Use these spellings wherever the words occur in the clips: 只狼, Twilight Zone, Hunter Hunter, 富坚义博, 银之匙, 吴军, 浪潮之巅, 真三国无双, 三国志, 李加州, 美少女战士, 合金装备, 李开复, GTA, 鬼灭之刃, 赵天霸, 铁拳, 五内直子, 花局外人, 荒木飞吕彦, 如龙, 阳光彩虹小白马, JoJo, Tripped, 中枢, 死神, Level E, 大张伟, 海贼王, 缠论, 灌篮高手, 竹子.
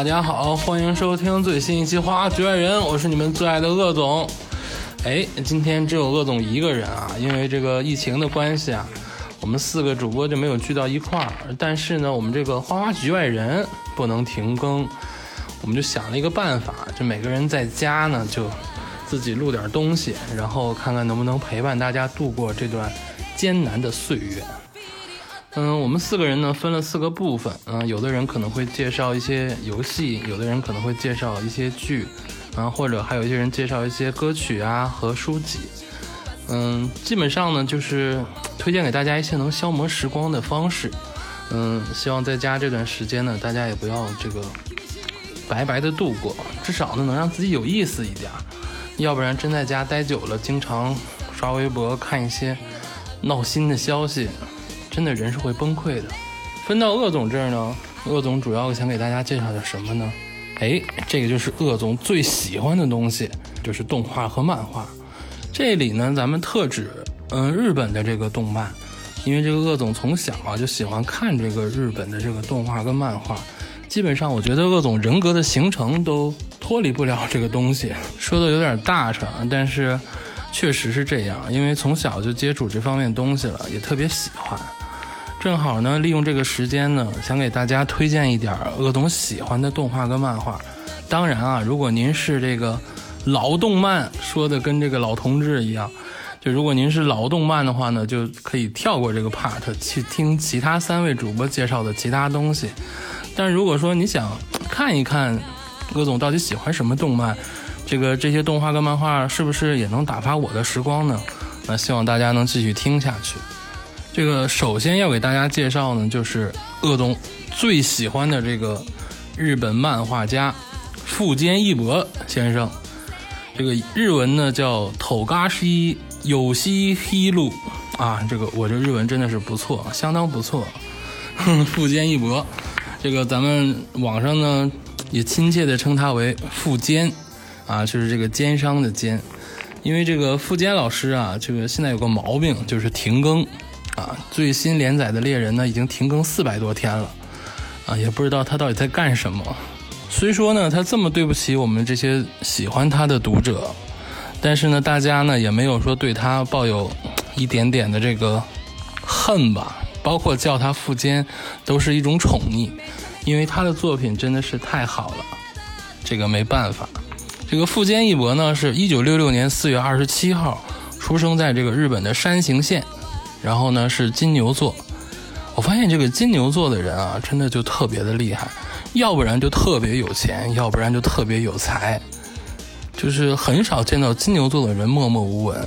大家好，欢迎收听最新一期《花局外人》，我是你们最爱的乐总。哎，今天只有乐总一个人啊，因为这个疫情的关系啊，我们四个主播就没有聚到一块儿。但是呢，我们这个《花局外人》不能停更，我们就想了一个办法，就每个人在家呢就自己录点东西，然后看看能不能陪伴大家度过这段艰难的岁月。我们四个人呢分了四个部分，有的人可能会介绍一些游戏，有的人可能会介绍一些剧，或者还有一些人介绍一些歌曲啊和书籍，基本上呢就是推荐给大家一些能消磨时光的方式，希望在家这段时间呢，大家也不要这个白白的度过，至少呢能让自己有意思一点，要不然真在家待久了，经常刷微博看一些闹心的消息。真的人是会崩溃的。分到鄂总这儿呢，鄂总主要想给大家介绍点什么呢？这个就是鄂总最喜欢的东西，就是动画和漫画。这里呢，咱们特指日本的这个动漫，因为这个鄂总从小啊就喜欢看这个日本的这个动画跟漫画。基本上我觉得鄂总人格的形成都脱离不了这个东西。说的有点大声，但是确实是这样，因为从小就接触这方面东西了，也特别喜欢。正好呢，利用这个时间呢，想给大家推荐一点鄂总喜欢的动画跟漫画。当然啊，如果您是这个老动漫，说的跟这个老同志一样，就如果您是老动漫的话呢，就可以跳过这个 part 去听其他三位主播介绍的其他东西。但如果说你想看一看鄂总到底喜欢什么动漫，这些动画跟漫画是不是也能打发我的时光呢？那希望大家能继续听下去。这个首先要给大家介绍呢，就是鄂总最喜欢的这个日本漫画家富坚义博先生，这个日文呢叫头嘎西有西黑路啊，这个我这日文真的是不错，相当不错。富坚义博，这个咱们网上呢也亲切的称他为富坚啊，就是这个奸商的奸，因为这个富坚老师啊，这个现在有个毛病就是停更。最新连载的猎人呢已经停更400多天了啊，也不知道他到底在干什么。虽说呢他这么对不起我们这些喜欢他的读者，但是呢大家呢也没有说对他抱有一点点的这个恨吧，包括叫他富坚都是一种宠溺，因为他的作品真的是太好了，这个没办法。这个富坚义博呢是1966年4月27号出生在这个日本的山形县，然后呢是金牛座。我发现这个金牛座的人啊真的就特别的厉害，要不然就特别有钱，要不然就特别有才，就是很少见到金牛座的人默默无闻。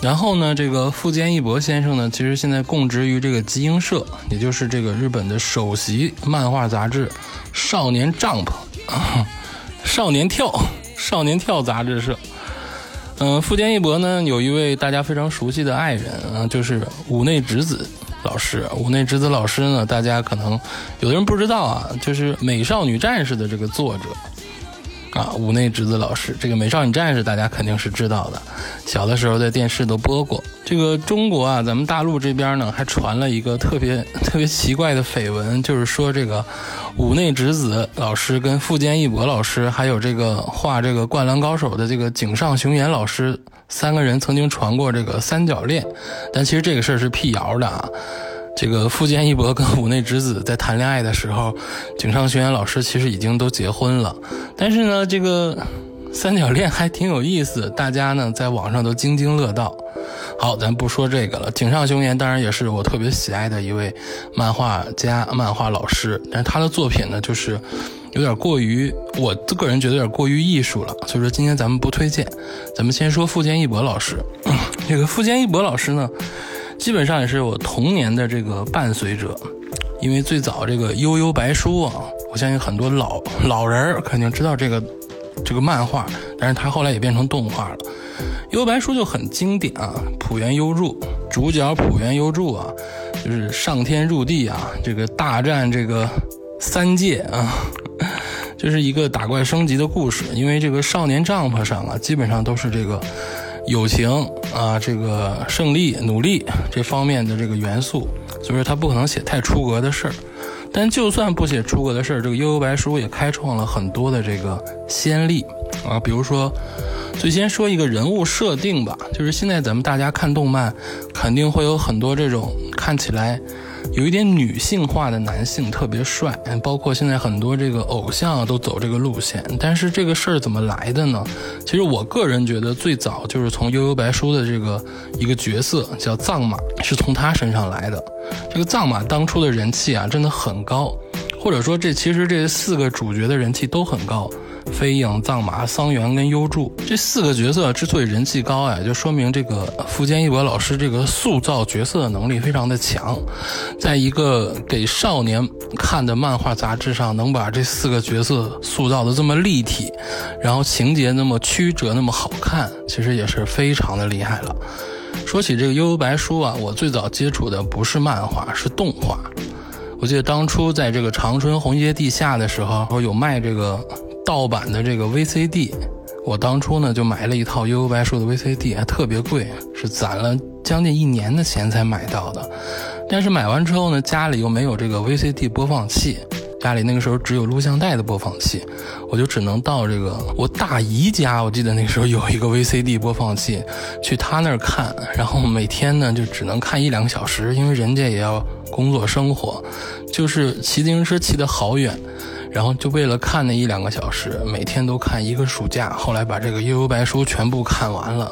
然后呢这个富坚义博先生呢其实现在供职于这个集英社，也就是这个日本的首席漫画杂志少年 Jump 少年跳杂志社。富坚义博呢有一位大家非常熟悉的爱人啊，就是五内直子老师。五内直子老师呢大家可能有的人不知道啊，就是美少女战士的这个作者啊，五内直子老师。这个美少女战士大家肯定是知道的，小的时候在电视都播过。这个中国啊咱们大陆这边呢还传了一个特别奇怪的绯闻，就是说这个五内直子老师跟富坚义博老师还有这个画这个灌篮高手的这个井上雄彦老师三个人曾经传过这个三角恋，但其实这个事儿是辟谣的啊。这个富坚义博跟五内直子在谈恋爱的时候，井上雄彦老师其实已经都结婚了，但是呢这个三角恋还挺有意思，大家呢在网上都津津乐道。好，咱不说这个了。井上雄彦当然也是我特别喜爱的一位漫画家、漫画老师，但是他的作品呢，就是有点过于，我个人觉得有点过于艺术了，所以说今天咱们不推荐。咱们先说富坚义博老师。这个富坚义博老师呢，基本上也是我童年的这个伴随者，因为最早这个《幽游白书》啊，我相信很多老人肯定知道这个漫画，但是它后来也变成动画了。幽白书就很经典啊，浦原幽助，主角浦原幽助啊，就是上天入地啊，这个大战这个三界啊，就是一个打怪升级的故事。因为这个少年Jump上啊，基本上都是这个友情啊，这个胜利、努力这方面的这个元素，所以说他不可能写太出格的事儿。但就算不写诸葛的事儿，这个《幽游白书》也开创了很多的这个先例啊。比如说，最先说一个人物设定吧，就是现在咱们大家看动漫，肯定会有很多这种看起来有一点女性化的男性特别帅，包括现在很多这个偶像都走这个路线。但是这个事儿怎么来的呢？其实我个人觉得最早就是从幽游白书的这个一个角色叫藏马，是从他身上来的。这个藏马当初的人气啊真的很高，或者说其实这四个主角的人气都很高，飞影、藏马、桑原跟幽助这四个角色之所以人气高啊，就说明这个富坚义博老师这个塑造角色的能力非常的强，在一个给少年看的漫画杂志上能把这四个角色塑造的这么立体，然后情节那么曲折那么好看，其实也是非常的厉害了。说起这个幽游白书啊，我最早接触的不是漫画，是动画。我记得当初在这个长春红街地下的时候有卖这个盗版的这个 VCD， 我当初呢就买了一套幽游白书的 VCD， 还特别贵，是攒了将近1年的钱才买到的。但是买完之后呢，家里又没有这个 VCD 播放器，家里那个时候只有录像带的播放器，我就只能到这个我大姨家，我记得那个时候有一个 VCD 播放器，去他那儿看，然后每天呢就只能看1-2个小时，因为人家也要工作生活，就是骑自行车骑得好远，然后就为了看那1-2个小时，每天都看一个暑假，后来把这个幽游白书全部看完了。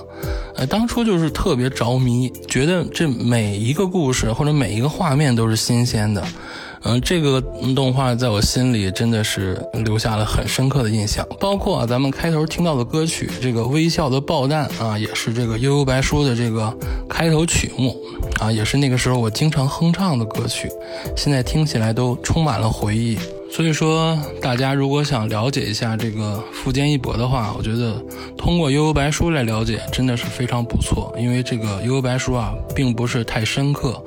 当初就是特别着迷，觉得这每一个故事或者每一个画面都是新鲜的。这个动画在我心里真的是留下了很深刻的印象。包括咱们开头听到的歌曲这个微笑的爆弹啊，也是这个幽游白书的这个开头曲目啊，也是那个时候我经常哼唱的歌曲，现在听起来都充满了回忆。所以说大家如果想了解一下这个富坚义博的话，我觉得通过幽游白书来了解真的是非常不错，因为这个幽游白书啊并不是太深刻，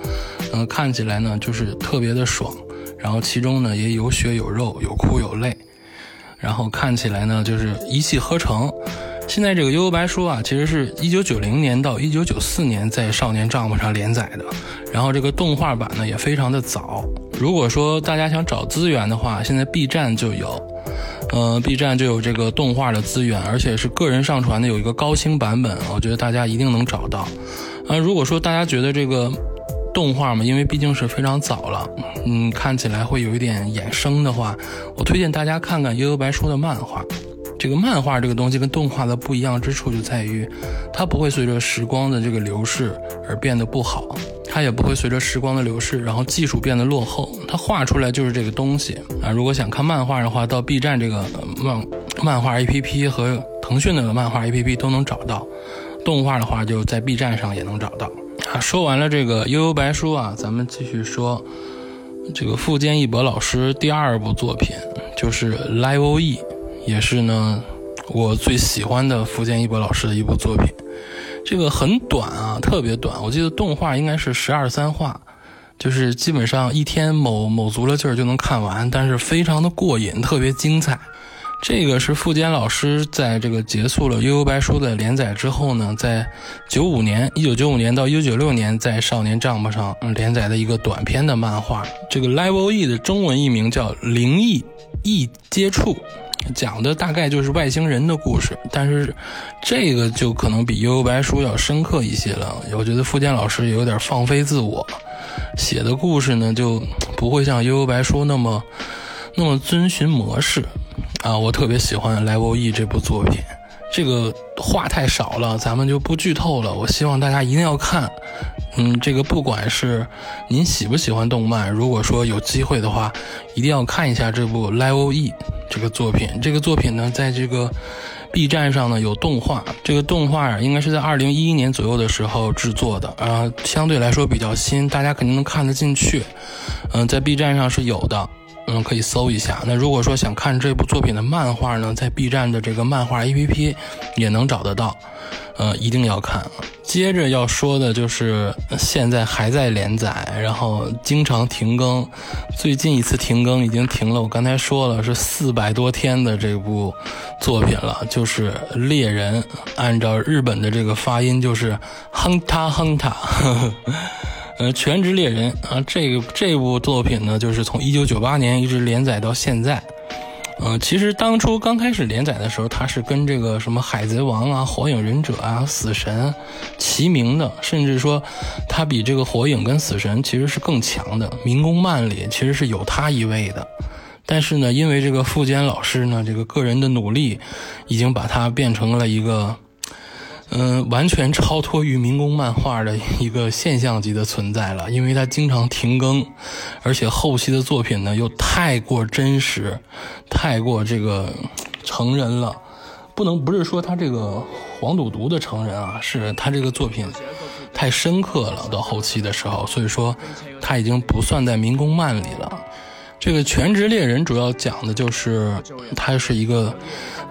看起来呢就是特别的爽，然后其中呢也有血有肉有哭有泪，然后看起来呢就是一气呵成。现在这个幽游白书啊，其实是1990年到1994年在少年帐篷上连载的，然后这个动画版呢也非常的早。如果说大家想找资源的话，现在 B 站就有，B 站就有这个动画的资源，而且是个人上传的，有一个高清版本，我觉得大家一定能找到。如果说大家觉得这个动画嘛，因为毕竟是非常早了，看起来会有一点衍生的话，我推荐大家看看幽游白书的漫画。这个漫画这个东西跟动画的不一样之处就在于，它不会随着时光的这个流逝而变得不好，它也不会随着时光的流逝然后技术变得落后，它画出来就是这个东西啊。如果想看漫画的话，到 B 站这个漫画 APP 和腾讯的漫画 APP 都能找到，动画的话就在 B 站上也能找到啊。说完了这个幽游白书啊，咱们继续说这个富坚义博老师第2部作品，就是《Live OE》，也是呢我最喜欢的富坚义博老师的一部作品。这个很短啊，特别短，我记得动画应该是12-13话，就是基本上一天某足了劲儿就能看完，但是非常的过瘾，特别精彩。这个是富坚老师在这个结束了幽游白书的连载之后呢，在1995年到1996年在少年帐篷上连载的一个短篇的漫画。这个 Live OE 的中文译名叫灵异异接触，讲的大概就是外星人的故事，但是这个就可能比幽游白书要深刻一些了。我觉得富坚老师也有点放飞自我，写的故事呢就不会像幽游白书那么遵循模式啊。我特别喜欢 Live OE 这部作品，这个话太少了，咱们就不剧透了，我希望大家一定要看。这个不管是您喜不喜欢动漫，如果说有机会的话一定要看一下这部 Live OE 这个作品。这个作品呢在这个 B 站上呢有动画，这个动画应该是在2011年左右的时候制作的，相对来说比较新，大家肯定能看得进去。在 B 站上是有的，可以搜一下。那如果说想看这部作品的漫画呢，在 B 站的这个漫画 APP 也能找得到，一定要看。接着要说的就是现在还在连载，然后经常停更，最近一次停更已经停了，我刚才说了是400多天的这部作品了，就是猎人，按照日本的这个发音就是 Hunter Hunter 全职猎人啊，这部作品呢，就是从1998年一直连载到现在。其实当初刚开始连载的时候，它是跟这个什么海贼王啊、火影忍者啊、死神齐名的，甚至说它比这个火影跟死神其实是更强的，民工漫里其实是有它一位的。但是呢，因为这个富坚老师呢，这个个人的努力已经把它变成了一个完全超脱于民工漫画的一个现象级的存在了，因为它经常停更，而且后期的作品呢又太过真实，太过这个成人了，不是说它这个黄赌毒的成人啊，是它这个作品太深刻了，到后期的时候，所以说它已经不算在民工漫里了。这个全职猎人主要讲的就是它是一个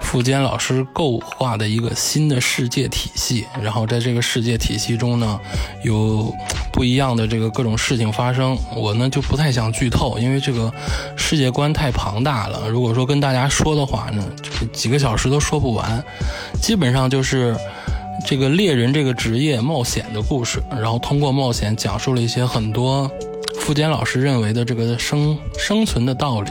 富坚老师构画的一个新的世界体系，然后在这个世界体系中呢有不一样的这个各种事情发生。我呢就不太想剧透，因为这个世界观太庞大了，如果说跟大家说的话呢几个小时都说不完。基本上就是这个猎人这个职业冒险的故事，然后通过冒险讲述了一些很多富坚老师认为的这个生存的道理。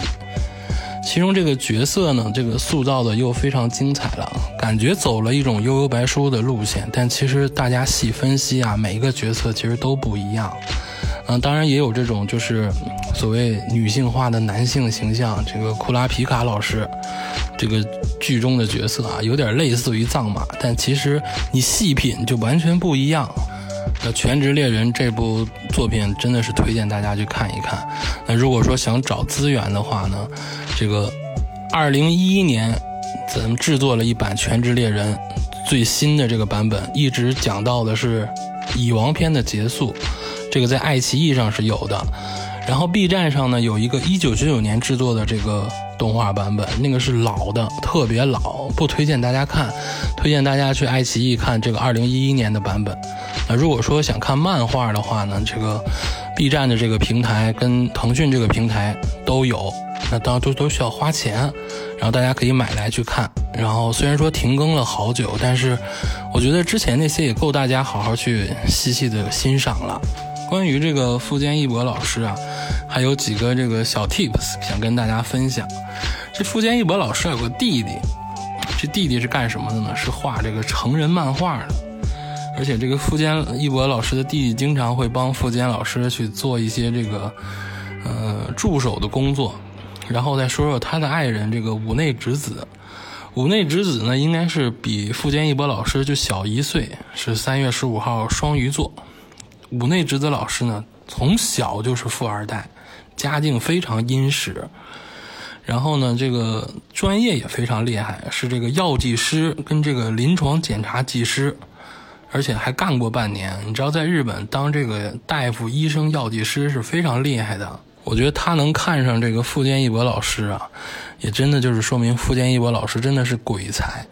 其中这个角色呢，这个塑造的又非常精彩了，感觉走了一种悠悠白书的路线，但其实大家细分析啊，每一个角色其实都不一样。当然也有这种就是所谓女性化的男性形象，这个库拉皮卡老师这个剧中的角色啊，有点类似于藏马，但其实你细品就完全不一样。那《全职猎人》这部作品真的是推荐大家去看一看。那如果说想找资源的话呢，这个2011年咱们制作了一版《全职猎人》最新的这个版本，一直讲到的是蚁王篇的结束，这个在爱奇艺上是有的。然后 B 站上呢有一个1999年制作的这个动画版本，那个是老的，特别老，不推荐大家看，推荐大家去爱奇艺看这个2011年的版本。那如果说想看漫画的话呢，这个 B 站的这个平台跟腾讯这个平台都有，那当然都需要花钱，然后大家可以买来去看。然后虽然说停更了好久，但是我觉得之前那些也够大家好好去细细的欣赏了。关于这个富坚义博老师啊，还有几个这个小 tips 想跟大家分享。这富坚义博老师有个弟弟，这弟弟是干什么的呢？是画这个成人漫画的。而且这个富坚义博老师的弟弟经常会帮富坚老师去做一些这个助手的工作。然后再说说他的爱人这个五内直子。五内直子呢应该是比富坚义博老师就小1岁，是3月15号双鱼座。五内直子老师呢从小就是富二代，家境非常殷实，然后呢这个专业也非常厉害，是这个药剂师跟这个临床检查技师，而且还干过半年。你知道在日本当这个大夫、医生、药剂师是非常厉害的。我觉得他能看上这个富坚义博老师啊，也真的就是说明富坚义博老师真的是鬼才。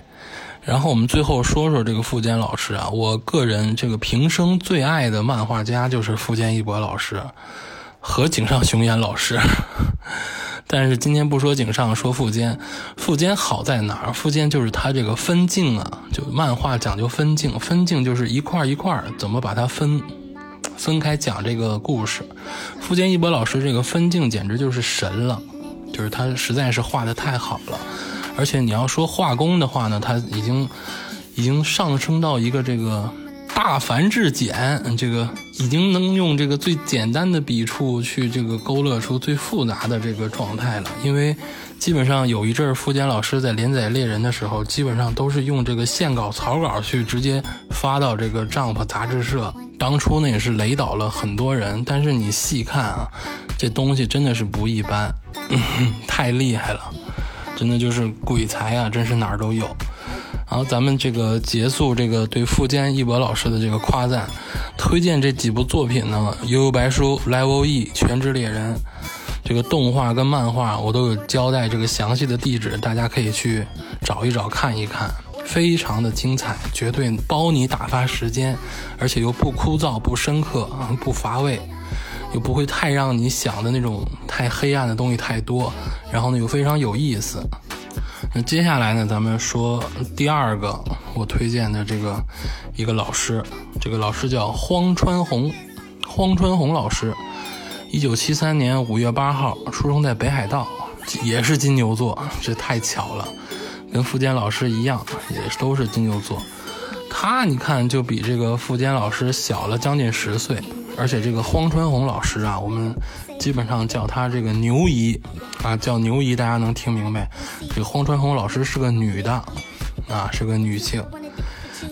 然后我们最后说说这个富坚老师啊，我个人这个平生最爱的漫画家就是富坚义博老师和井上雄彦老师。但是今天不说井上，说富坚。富坚好在哪儿？富坚就是他这个分镜啊，就漫画讲究分镜，分镜就是一块一块怎么把它分开讲这个故事。富坚义博老师这个分镜简直就是神了，就是他实在是画得太好了。而且你要说画工的话呢，它已经上升到一个这个大繁至简，这个已经能用这个最简单的笔触去这个勾勒出最复杂的这个状态了。因为基本上有一阵富坚老师在连载猎人的时候，基本上都是用这个线稿草稿去直接发到这个 Jump 杂志社，当初呢也是雷倒了很多人。但是你细看啊，这东西真的是不一般，太厉害了，真的就是鬼才啊，真是哪儿都有。然后咱们这个结束这个对富坚义博老师的这个夸赞，推荐这几部作品呢，悠悠白书、Level E、全职猎人，这个动画跟漫画我都有交代这个详细的地址，大家可以去找一找看一看，非常的精彩，绝对包你打发时间，而且又不枯燥、不深刻、不乏味，又不会太让你想的那种太黑暗的东西太多，然后呢又非常有意思。那接下来呢咱们说第二个我推荐的这个一个老师，这个老师叫荒川弘。荒川弘老师，1973年5月8号出生在北海道，也是金牛座，这太巧了，跟富坚老师一样，也都是金牛座。他你看就比这个富坚老师小了将近10岁，而且这个荒川弘老师啊，我们基本上叫他这个牛姨啊，叫牛姨，大家能听明白。这个荒川弘老师是个女的啊，是个女性。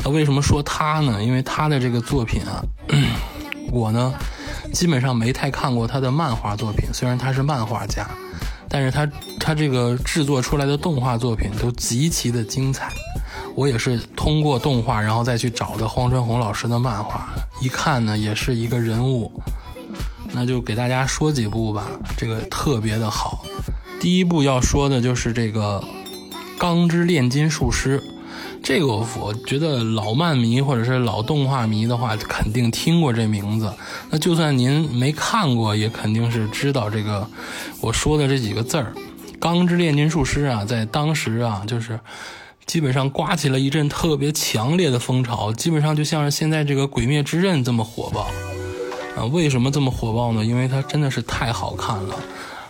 那为什么说她呢？因为她的这个作品啊，我呢基本上没太看过她的漫画作品，虽然她是漫画家，但是她这个制作出来的动画作品都极其的精彩。我也是通过动画然后再去找的荒川弘老师的漫画，一看呢也是一个人物。那就给大家说几部吧，这个特别的好。第一部要说的就是这个钢之炼金术师，这个我觉得老漫迷或者是老动画迷的话肯定听过这名字，那就算您没看过也肯定是知道这个我说的这几个字儿。钢之炼金术师啊，在当时啊就是基本上刮起了一阵特别强烈的风潮，基本上就像是现在这个《鬼灭之刃》这么火爆啊！为什么这么火爆呢？因为它真的是太好看了，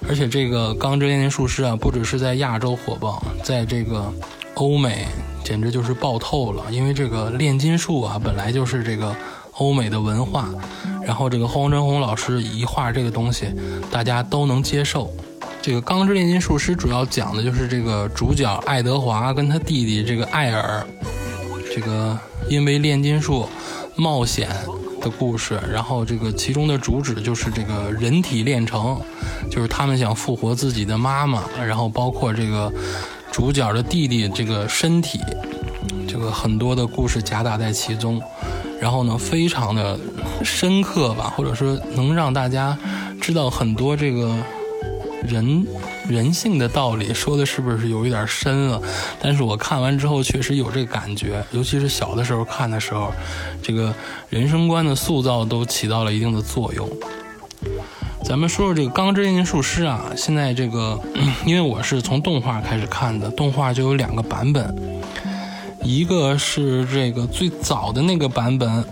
而且这个《钢之炼金术师》啊，不只是在亚洲火爆，在这个欧美简直就是爆透了。因为这个炼金术啊，本来就是这个欧美的文化，然后这个荒川弘老师一画这个东西，大家都能接受。这个《钢之炼金术师》主要讲的就是这个主角爱德华跟他弟弟这个艾尔，这个因为炼金术冒险的故事。然后这个其中的主旨就是这个人体炼成，就是他们想复活自己的妈妈，然后包括这个主角的弟弟这个身体，这个很多的故事夹杂在其中。然后呢，非常的深刻吧，或者说能让大家知道很多这个人性的道理，说的是不是有一点深了？但是我看完之后确实有这感觉，尤其是小的时候看的时候，这个人生观的塑造都起到了一定的作用。咱们说说这个《钢之炼金术师》啊，现在这个因为我是从动画开始看的，动画就有两个版本，一个是这个最早那个版本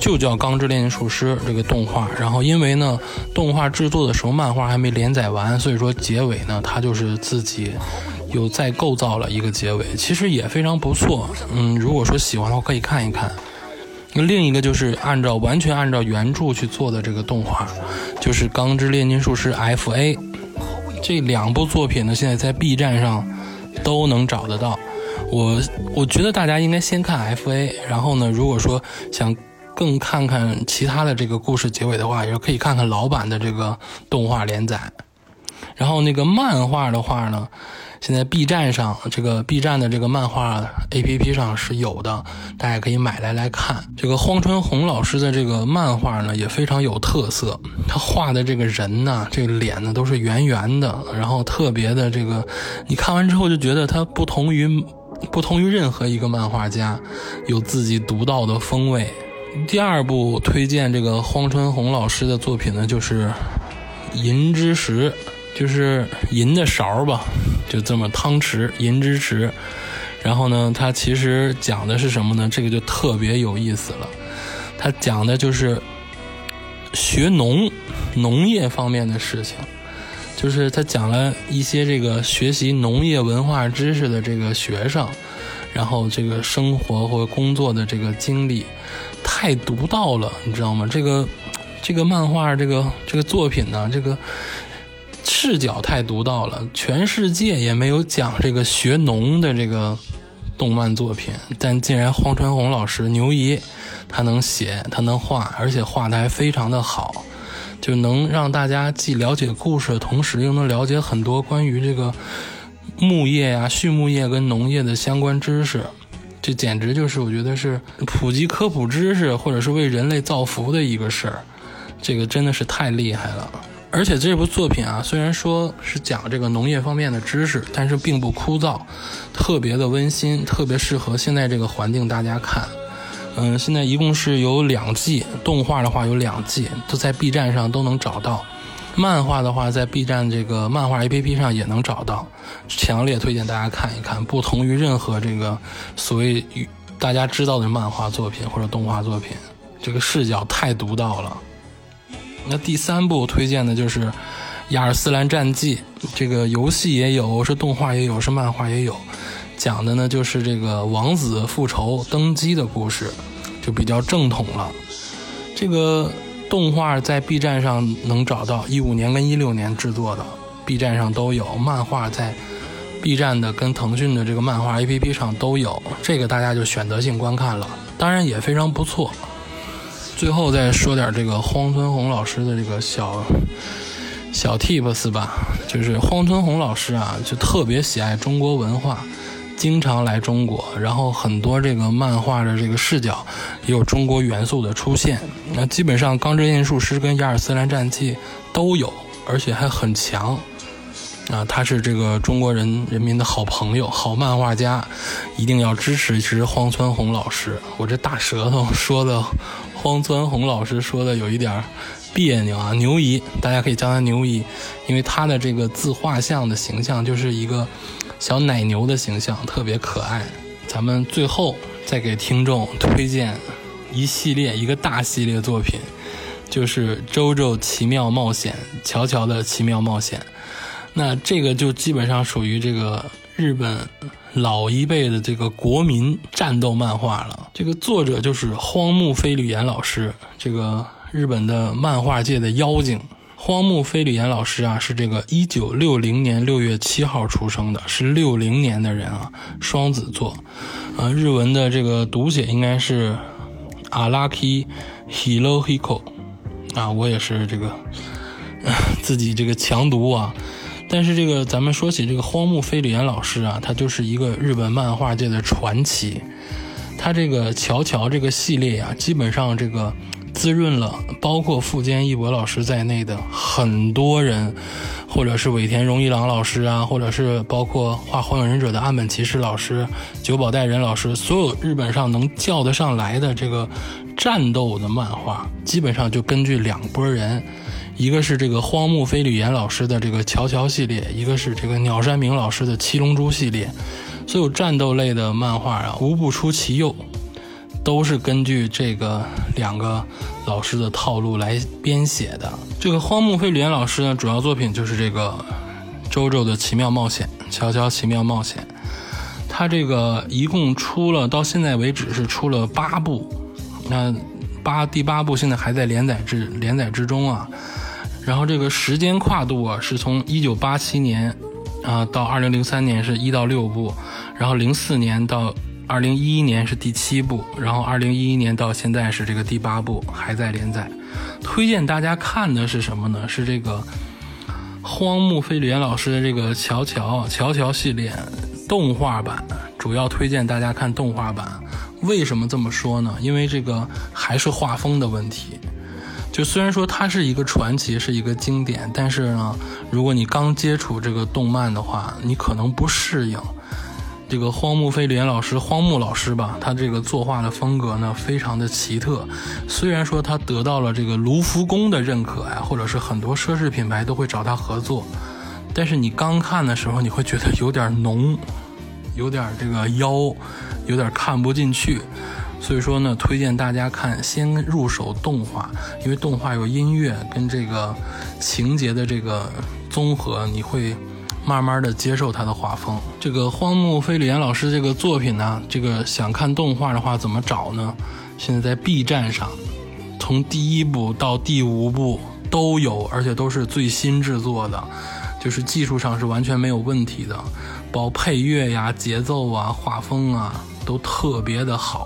就叫《钢之炼金术师》这个动画，然后因为呢动画制作的时候漫画还没连载完，所以说结尾呢它就是自己又再构造了一个结尾，其实也非常不错。如果说喜欢的话可以看一看。另一个就是完全按照原著去做的这个动画，就是《钢之炼金术师 FA》。这两部作品呢现在在 B 站上都能找得到。我觉得大家应该先看 FA， 然后呢如果说想更看看其他的这个故事结尾的话，也可以看看老版的这个动画连载。然后那个漫画的话呢，现在 B 站上这个 B 站的这个漫画 APP 上是有的，大家可以买来看。这个荒川弘老师的这个漫画呢也非常有特色，他画的这个人呢，这个脸呢都是圆圆的，然后特别的这个，你看完之后就觉得他不同于任何一个漫画家，有自己独到的风味。第二部推荐这个荒川弘老师的作品呢，就是银之匙，就是银的勺吧，就这么汤匙，银之匙。然后呢它其实讲的是什么呢？这个就特别有意思了，它讲的就是学农业方面的事情，就是他讲了一些这个学习农业文化知识的这个学生，然后这个生活或工作的这个经历，太独到了，你知道吗？这个漫画这个作品呢，这个视角太独到了，全世界也没有讲这个学农的这个动漫作品，但竟然荒川弘老师牛姨他能写，他能画，而且画的还非常的好。就能让大家既了解故事的同时，又能了解很多关于这个牧业啊、畜牧业跟农业的相关知识，这简直就是我觉得是普及科普知识或者是为人类造福的一个事儿，这个真的是太厉害了。而且这部作品啊，虽然说是讲这个农业方面的知识，但是并不枯燥，特别的温馨，特别适合现在这个环境大家看。现在一共是有2季，动画的话有2季，都在 B 站上都能找到。漫画的话在 B 站这个漫画 APP 上也能找到，强烈推荐大家看一看，不同于任何这个所谓大家知道的漫画作品或者动画作品。这个视角太独到了。那第三部推荐的就是《亚尔斯兰战记》，这个游戏也有，是动画也有，是漫画也有，讲的呢就是这个王子复仇登基的故事，就比较正统了。这个动画在 B 站上能找到，15年跟16年制作的 B 站上都有，漫画在 B 站的跟腾讯的这个漫画 APP 上都有，这个大家就选择性观看了，当然也非常不错。最后再说点这个荒村弘老师的这个小 tips 吧，就是荒村弘老师啊，就特别喜爱中国文化，经常来中国，然后很多这个漫画的这个视角也有中国元素的出现。那基本上《钢之炼金术师》跟《亚尔斯兰战记》都有，而且还很强。啊，他是这个中国人民的好朋友，好漫画家，一定要支持一支荒川弘老师。我这大舌头说的，荒川弘老师说的有一点别扭啊，牛姨，大家可以叫他牛姨，因为他的这个自画像的形象就是一个小奶牛的形象，特别可爱。咱们最后再给听众推荐一个大系列作品，就是《JoJo 奇妙冒险》，乔乔的奇妙冒险。那这个就基本上属于这个日本老一辈的这个国民战斗漫画了。这个作者就是荒木飞吕彦老师，这个日本的漫画界的妖精。荒木飞吕彦老师啊，是这个1960年6月7号出生的，是60年的人啊，双子座。日文的这个读写应该是 Araki Hirohiko 啊，我也是这个自己这个强读啊。但是这个咱们说起这个荒木飞吕彦老师啊，他就是一个日本漫画界的传奇。他这个乔乔这个系列啊，基本上这个滋润了包括富坚义博老师在内的很多人，或者是尾田荣一郎老师啊，或者是包括画《火影忍者》的岸本齐史老师、久保带人老师，所有日本上能叫得上来的这个战斗的漫画，基本上就根据两拨人。一个是这个荒木飞吕彦老师的这个乔乔系列，一个是这个鸟山明老师的七龙珠系列，所有战斗类的漫画啊，无不出其右，都是根据这个两个老师的套路来编写的。这个荒木飞吕彦老师呢，主要作品就是这个JoJo的奇妙冒险，乔乔奇妙冒险。他这个一共出了，到现在为止是出了8部，那第八部现在还在连载之中啊。然后这个时间跨度啊，是从1987年啊到2003年是1到6部，然后04年到2011年是第7部，然后2011年到现在是这个第8部，还在连载。推荐大家看的是什么呢？是这个荒木飞吕彦老师的这个乔乔系列动画版，主要推荐大家看动画版。为什么这么说呢？因为这个还是画风的问题。就虽然说它是一个传奇，是一个经典，但是呢，如果你刚接触这个动漫的话，你可能不适应。这个荒木飞吕彦老师，荒木老师吧，他这个作画的风格呢，非常的奇特。虽然说他得到了这个卢浮宫的认可啊，或者是很多奢侈品牌都会找他合作，但是你刚看的时候，你会觉得有点浓，有点这个妖，有点看不进去。所以说呢，推荐大家看，先入手动画，因为动画有音乐跟这个情节的这个综合，你会慢慢的接受它的画风。这个荒木飞吕彦老师这个作品呢，这个想看动画的话怎么找呢？现在在 B 站上，从第1部到第5部都有，而且都是最新制作的，就是技术上是完全没有问题的，包括配乐呀、节奏啊、画风啊，都特别的好。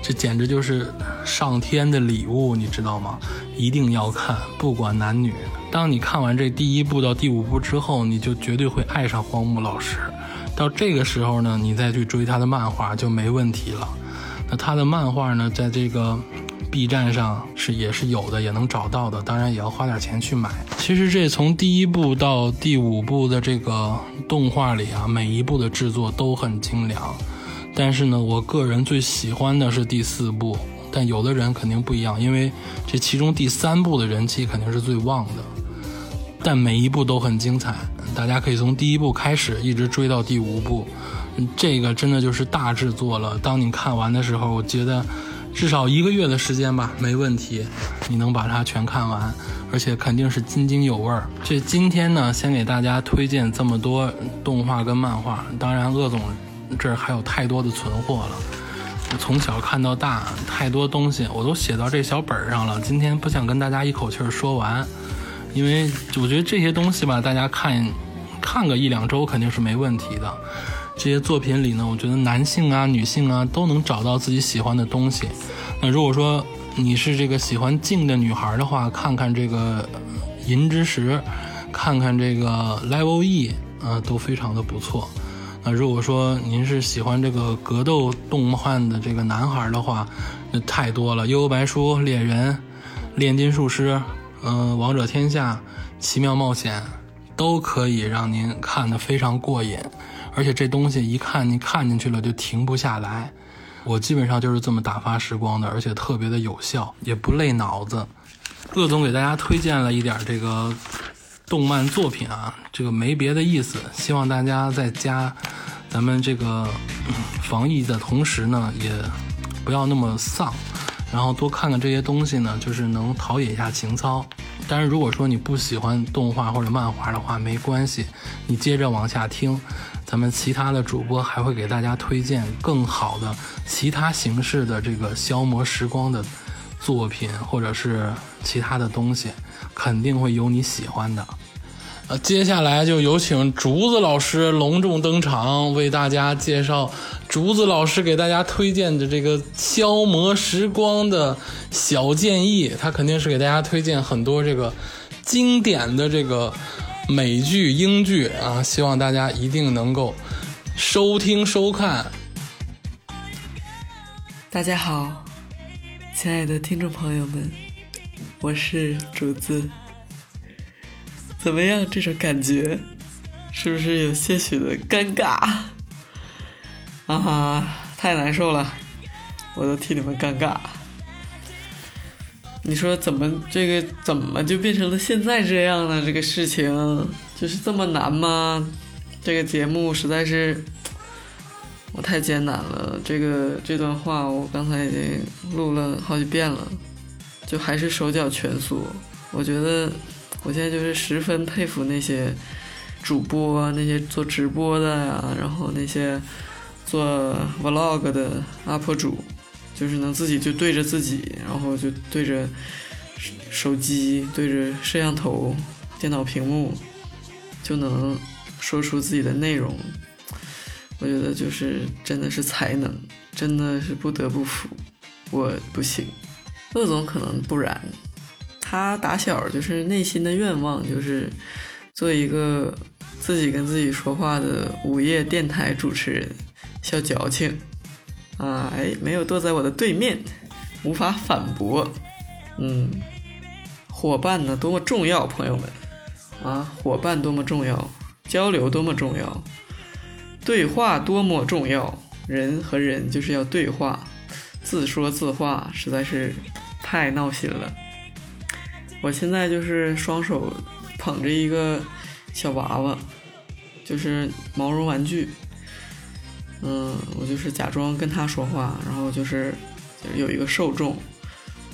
这简直就是上天的礼物，你知道吗？一定要看，不管男女。当你看完这第1部到第5部之后，你就绝对会爱上荒木老师。到这个时候呢，你再去追他的漫画就没问题了。那他的漫画呢，在这个 B 站上也是有的，也能找到的，当然也要花点钱去买。其实这从第1部到第5部的这个动画里啊，每一部的制作都很精良。但是呢，我个人最喜欢的是第4部，但有的人肯定不一样，因为这其中第3部的人气肯定是最旺的。但每一部都很精彩，大家可以从第1部开始一直追到第5部，这个真的就是大制作了。当你看完的时候，我觉得至少1个月的时间吧，没问题，你能把它全看完，而且肯定是津津有味儿。这今天呢，先给大家推荐这么多动画跟漫画，当然鄂总这儿还有太多的存货了。从小看到大，太多东西我都写到这小本上了，今天不想跟大家一口气说完，因为我觉得这些东西吧，大家看个1-2周肯定是没问题的。这些作品里呢，我觉得男性啊女性啊都能找到自己喜欢的东西。那如果说你是这个喜欢静的女孩的话，看看这个银之石，看看这个 Level E 啊，都非常的不错。如果说您是喜欢这个格斗动漫的这个男孩的话，那太多了，幽游白书、猎人、炼金术师、王者天下、奇妙冒险，都可以让您看得非常过瘾。而且这东西一看您看进去了就停不下来，我基本上就是这么打发时光的，而且特别的有效，也不累脑子。鄂总给大家推荐了一点这个动漫作品啊，这个没别的意思，希望大家在家咱们这个防疫的同时呢，也不要那么丧，然后多看看这些东西呢，就是能陶冶一下情操。但是如果说你不喜欢动画或者漫画的话，没关系，你接着往下听，咱们其他的主播还会给大家推荐更好的其他形式的这个消磨时光的作品或者是其他的东西，肯定会有你喜欢的。接下来就有请竹子老师隆重登场，为大家介绍竹子老师给大家推荐的这个消磨时光的小建议。他肯定是给大家推荐很多这个经典的这个美剧、英剧啊，希望大家一定能够收听收看。大家好，亲爱的听众朋友们，我是竹子。怎么样，这种感觉是不是有些许的尴尬啊？太难受了，我都替你们尴尬。你说怎么就变成了现在这样呢？这个事情就是这么难吗？这个节目实在是我太艰难了，这段话我刚才已经录了好几遍了，就还是手脚全酥。我觉得我现在就是十分佩服那些主播，那些做直播的呀，然后那些做 vlog 的 UP 主，就是能自己就对着自己，然后就对着手机、对着摄像头、电脑屏幕，就能说出自己的内容。我觉得就是真的是才能，真的是不得不服，我不行。鄂总可能不然，他打小就是内心的愿望就是做一个自己跟自己说话的午夜电台主持人，小矫情啊，没有坐在我的对面，无法反驳。伙伴呢多么重要，朋友们啊，伙伴多么重要，交流多么重要，对话多么重要，人和人就是要对话，自说自话实在是太闹心了。我现在就是双手捧着一个小娃娃，就是毛绒玩具，我就是假装跟他说话，然后就是有一个受众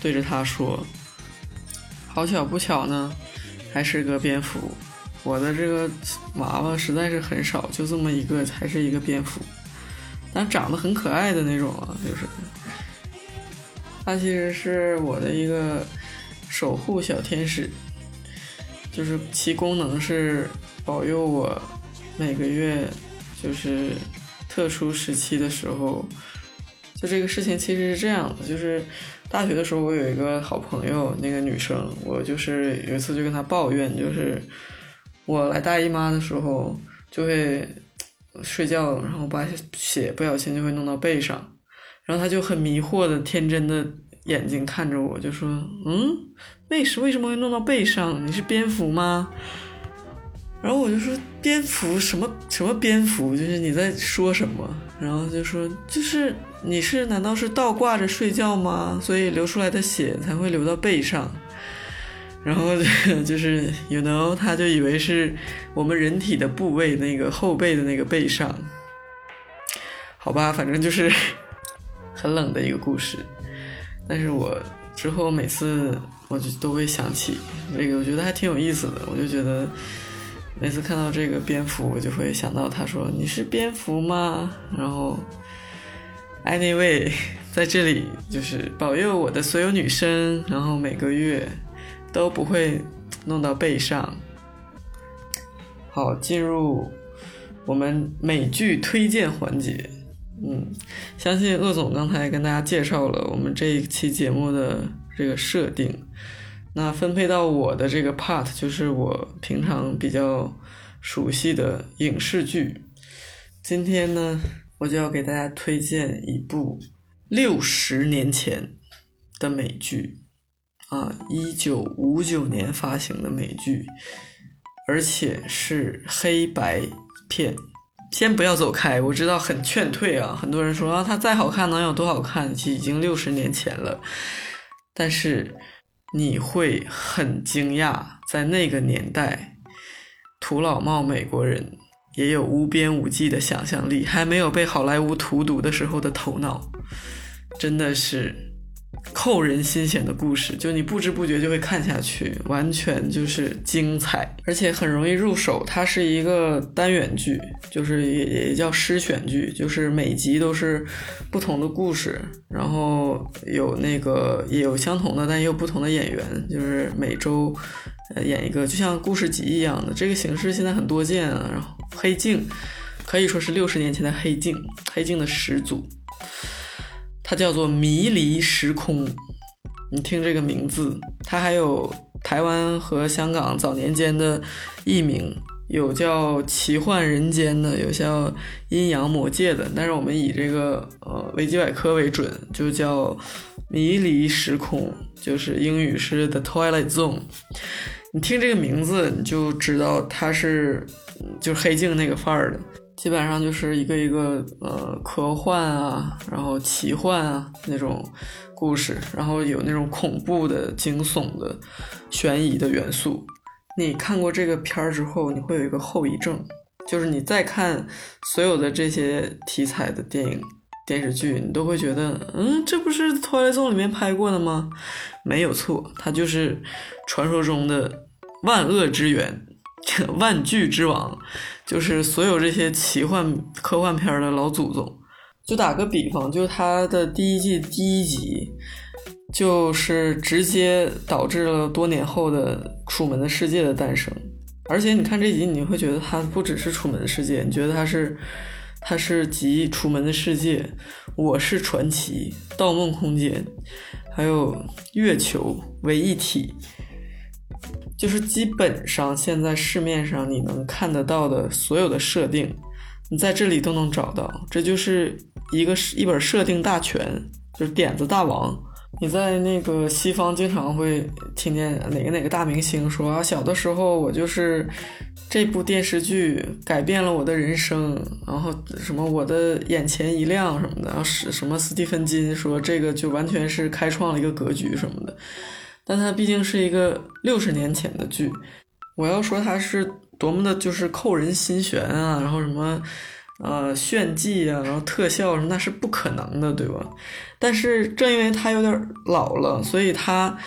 对着他说。好巧不巧呢，还是个蝙蝠。我的这个娃娃实在是很少，就这么一个，还是一个蝙蝠，但长得很可爱的那种啊，就是它其实是我的一个守护小天使，就是其功能是保佑我每个月就是特殊时期的时候。就这个事情其实是这样的，就是大学的时候我有一个好朋友，那个女生，我就是有一次就跟她抱怨，就是我来大姨妈的时候就会睡觉，然后把血不小心就会弄到背上，然后他就很迷惑的天真的眼睛看着我，就说为什么会弄到背上，你是蝙蝠吗？然后我就说蝙蝠什么蝙蝠，就是你在说什么？然后就说就是你是难道是倒挂着睡觉吗？所以流出来的血才会流到背上。然后就是you know， 他就以为是我们人体的部位，那个后背的那个背上。好吧，反正就是很冷的一个故事。但是我之后每次我就都会想起这个，我觉得还挺有意思的。我就觉得每次看到这个蝙蝠，我就会想到他说你是蝙蝠吗，然后 anyway 在这里就是保佑我的所有女生，然后每个月都不会弄到背上。好，进入我们美剧推荐环节。相信鄂总刚才跟大家介绍了我们这一期节目的这个设定，那分配到我的这个 part 就是我平常比较熟悉的影视剧。今天呢，我就要给大家推荐一部60年前的美剧啊，1959年发行的美剧，而且是黑白片。先不要走开，我知道很劝退啊，很多人说啊，它再好看能有多好看，已经60年前了。但是你会很惊讶，在那个年代，土老帽美国人也有无边无际的想象力，还没有被好莱坞荼毒的时候的头脑，真的是扣人心弦的故事，就你不知不觉就会看下去，完全就是精彩，而且很容易入手。它是一个单元剧，就是也叫诗选剧，就是每集都是不同的故事，然后有那个也有相同的，但也有不同的演员，就是每周演一个，就像故事集一样的。这个形式现在很多见啊，然后黑镜可以说是60年前的黑镜，黑镜的始祖。它叫做迷离时空，你听这个名字，它还有台湾和香港早年间的译名，有叫奇幻人间的，有叫阴阳魔界的，但是我们以这个维基百科为准，就叫迷离时空，就是英语是 The Twilight Zone。 你听这个名字你就知道它是就是黑镜那个范儿的，基本上就是一个一个科幻啊，然后奇幻啊那种故事，然后有那种恐怖的、惊悚的、悬疑的元素。你看过这个片儿之后，你会有一个后遗症，就是你再看所有的这些题材的电影、电视剧，你都会觉得这不是 Twilight Zone 里面拍过的吗？没有错，它就是传说中的万恶之源，万剧之王，就是所有这些奇幻科幻片的老祖宗。就打个比方，就他的第一季第一集就是直接导致了多年后的楚门的世界的诞生。而且你看这集，你会觉得它不只是楚门的世界，你觉得它是集楚门的世界、我是传奇、盗梦空间还有月球为一体，就是基本上现在市面上你能看得到的所有的设定，你在这里都能找到。这就是一本设定大全，就是点子大王。你在那个西方经常会听见哪个大明星说啊，小的时候我就是这部电视剧改变了我的人生，然后什么我的眼前一亮什么的，然后什么斯蒂芬金说这个就完全是开创了一个格局什么的。但它毕竟是一个60年前的剧，我要说它是多么的就是扣人心弦啊，然后什么炫技啊，然后特效什么，那是不可能的，对吧？但是正因为它有点老了，所以它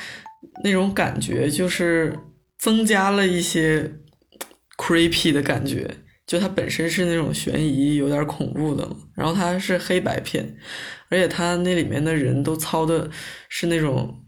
那种感觉就是增加了一些 creepy 的感觉，就它本身是那种悬疑有点恐怖的，然后它是黑白片，而且它那里面的人都操的是那种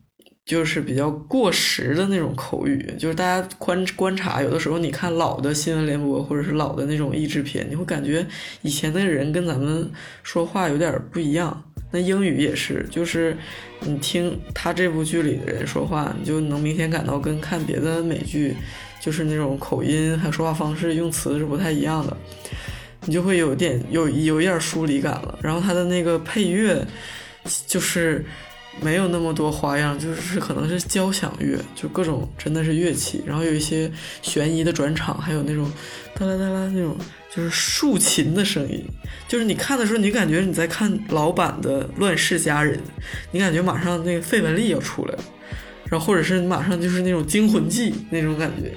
就是比较过时的那种口语，就是大家观察，有的时候你看老的新闻联播或者是老的那种译制片，你会感觉以前的人跟咱们说话有点不一样。那英语也是，就是你听他这部剧里的人说话，你就能明显感到跟看别的美剧就是那种口音还有说话方式用词是不太一样的，你就会有一点疏离感了。然后他的那个配乐就是没有那么多花样，就是可能是交响乐，就各种真的是乐器，然后有一些悬疑的转场，还有那种哒啦哒啦那种就是竖琴的声音，就是你看的时候你感觉你在看老版的《乱世佳人》，你感觉马上那个费雯丽要出来了，然后或者是马上就是那种惊魂记那种感觉。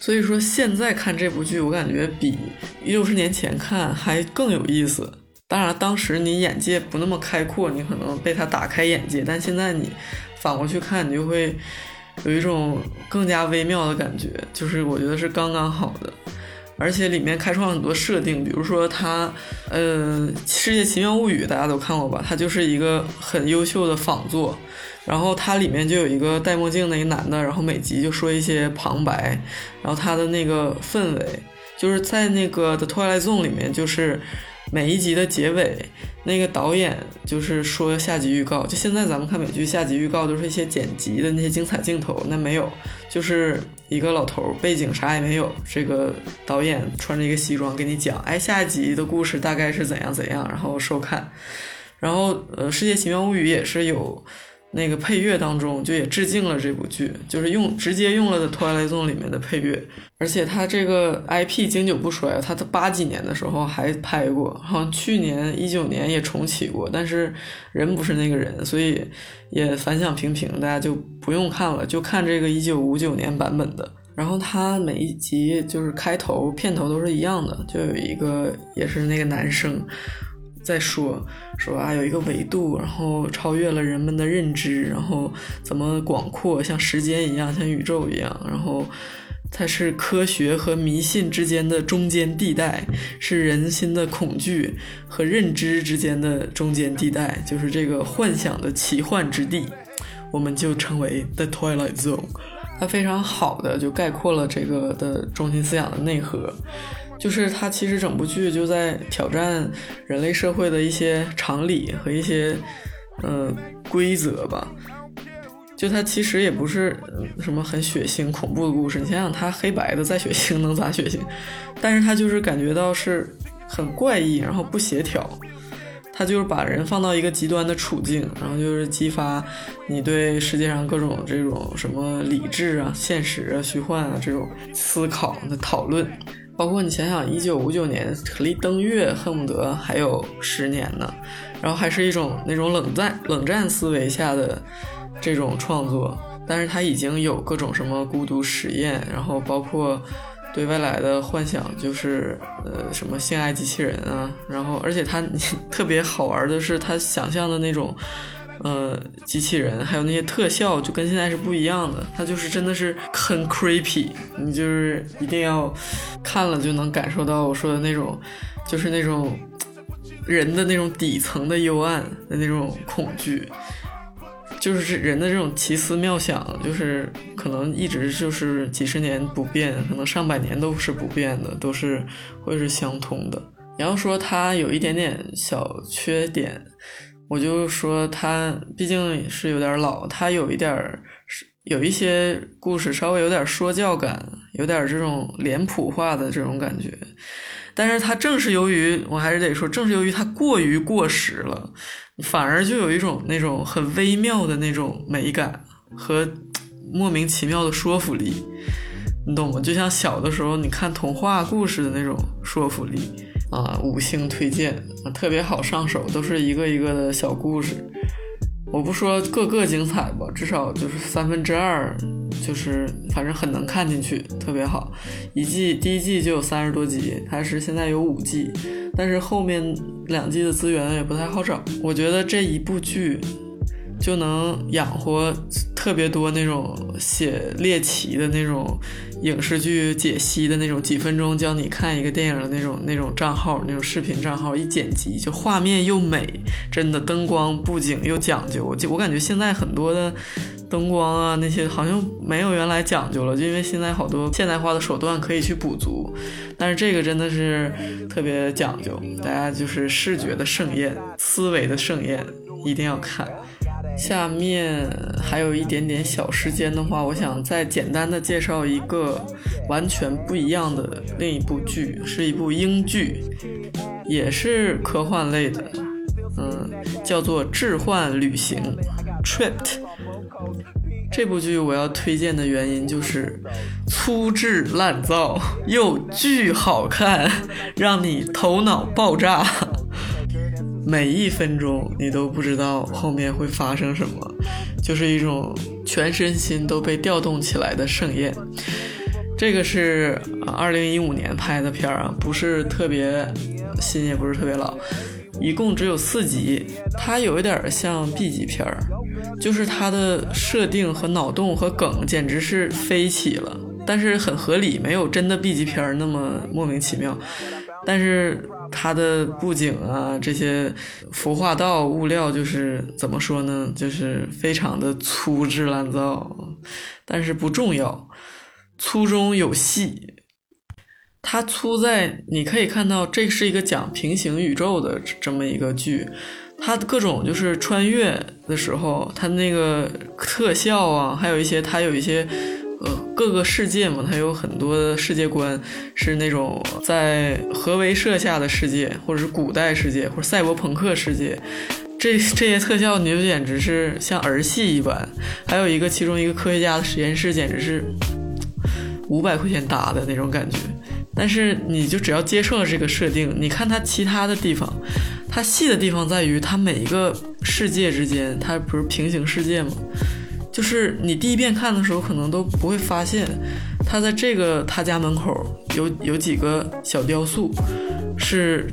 所以说现在看这部剧，我感觉比60年前看还更有意思，当然当时你眼界不那么开阔，你可能被他打开眼界，但现在你反过去看，你就会有一种更加微妙的感觉，就是我觉得是刚刚好的。而且里面开创了很多设定，比如说他世界奇妙物语大家都看过吧，他就是一个很优秀的仿作，然后他里面就有一个戴墨镜的一男的，然后每集就说一些旁白，然后他的那个氛围就是在那个 The Twilight Zone 里面，就是每一集的结尾那个导演就是说下集预告，就现在咱们看美剧下集预告都是一些剪辑的那些精彩镜头，那没有，就是一个老头背景啥也没有，这个导演穿着一个西装给你讲，哎，下集的故事大概是怎样怎样，然后收看。然后世界奇妙物语也是有那个配乐，当中就也致敬了这部剧，就是直接用了的 Twilight Zone 里面的配乐，而且他这个 IP 经久不衰，他80几年的时候还拍过，好像去年19年也重启过，但是人不是那个人，所以也反响平平，大家就不用看了，就看这个1959年版本的。然后他每一集就是开头片头都是一样的，就有一个也是那个男生在说啊，有一个维度，然后超越了人们的认知，然后怎么广阔，像时间一样，像宇宙一样，然后它是科学和迷信之间的中间地带，是人心的恐惧和认知之间的中间地带，就是这个幻想的奇幻之地，我们就称为 The Twilight Zone。 它非常好的就概括了这个的中心思想的内核，就是它其实整部剧就在挑战人类社会的一些常理和一些规则吧。就它其实也不是什么很血腥恐怖的故事，你想想它黑白的再血腥能咋血腥，但是它就是感觉到是很怪异，然后不协调，它就是把人放到一个极端的处境，然后就是激发你对世界上各种这种什么理智啊、现实啊、虚幻啊这种思考的讨论。包括你想想1959年离登月恨不得还有10年呢，然后还是一种那种冷战思维下的这种创作，但是它已经有各种什么孤独实验，然后包括对未来的幻想，就是什么性爱机器人啊，然后而且它特别好玩的是它想象的那种机器人还有那些特效就跟现在是不一样的，它就是真的是很 creepy， 你就是一定要看了就能感受到我说的那种，就是那种人的那种底层的幽暗的那种恐惧，就是人的这种奇思妙想，就是可能一直就是几十年不变，可能上百年都是不变的，都是会是相同的。你要说它有一点点小缺点，我就说他毕竟是有点老，他有一些故事稍微有点说教感，有点这种脸谱化的这种感觉，但是他正是由于他过于过时了，反而就有一种那种很微妙的那种美感和莫名其妙的说服力，你懂吗？就像小的时候你看童话故事的那种说服力啊，5星推荐啊，特别好上手，都是一个一个的小故事。我不说各个精彩吧，至少就是2/3，就是反正很能看进去，特别好。第一季就有30多集，还是现在有5季，但是后面2季的资源也不太好找。我觉得这一部剧就能养活特别多那种写猎奇的那种影视剧解析的那种几分钟教你看一个电影的那种账号，那种视频账号，一剪辑就画面又美，真的灯光布景又讲究。我感觉现在很多的灯光啊那些好像没有原来讲究了，就因为现在好多现代化的手段可以去补足，但是这个真的是特别讲究，大家就是视觉的盛宴，思维的盛宴，一定要看。下面还有一点点小时间的话，我想再简单的介绍一个完全不一样的另一部剧，是一部英剧，也是科幻类的，叫做《置换旅行》 Tripped。 这部剧我要推荐的原因就是粗制滥造又巨好看，让你头脑爆炸，每一分钟你都不知道后面会发生什么，就是一种全身心都被调动起来的盛宴。这个是2015年拍的片啊，不是特别新也不是特别老，一共只有4集，它有一点像 B 级片儿，就是它的设定和脑洞和梗简直是飞起了，但是很合理，没有真的 B 级片那么莫名其妙。但是它的布景啊，这些服化道物料就是怎么说呢，就是非常的粗制滥造，但是不重要，粗中有细。它粗在你可以看到这是一个讲平行宇宙的这么一个剧，它各种就是穿越的时候它那个特效啊，还有一些它有一些各个世界嘛，它有很多的世界观是那种在核威慑下的世界，或者是古代世界，或者赛博朋克世界，这些特效你就简直是像儿戏一般。还有一个其中一个科学家的实验室简直是500块钱打的那种感觉。但是你就只要接受了这个设定，你看它其他的地方，它细的地方在于它每一个世界之间，它不是平行世界吗，就是你第一遍看的时候可能都不会发现，它在这个他家门口有几个小雕塑是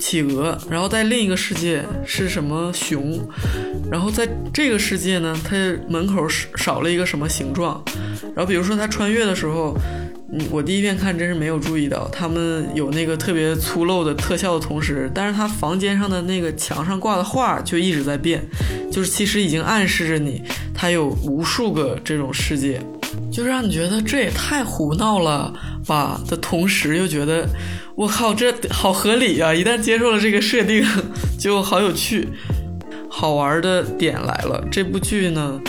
企鹅，然后在另一个世界是什么熊，然后在这个世界呢它门口少了一个什么形状。然后比如说它穿越的时候，我第一遍看真是没有注意到他们有那个特别粗陋的特效的同时，但是他房间上的那个墙上挂的画就一直在变，就是其实已经暗示着你他有无数个这种世界，就让你觉得这也太胡闹了吧，的同时又觉得我靠这好合理啊，一旦接受了这个设定就好有趣。好玩的点来了，这部剧呢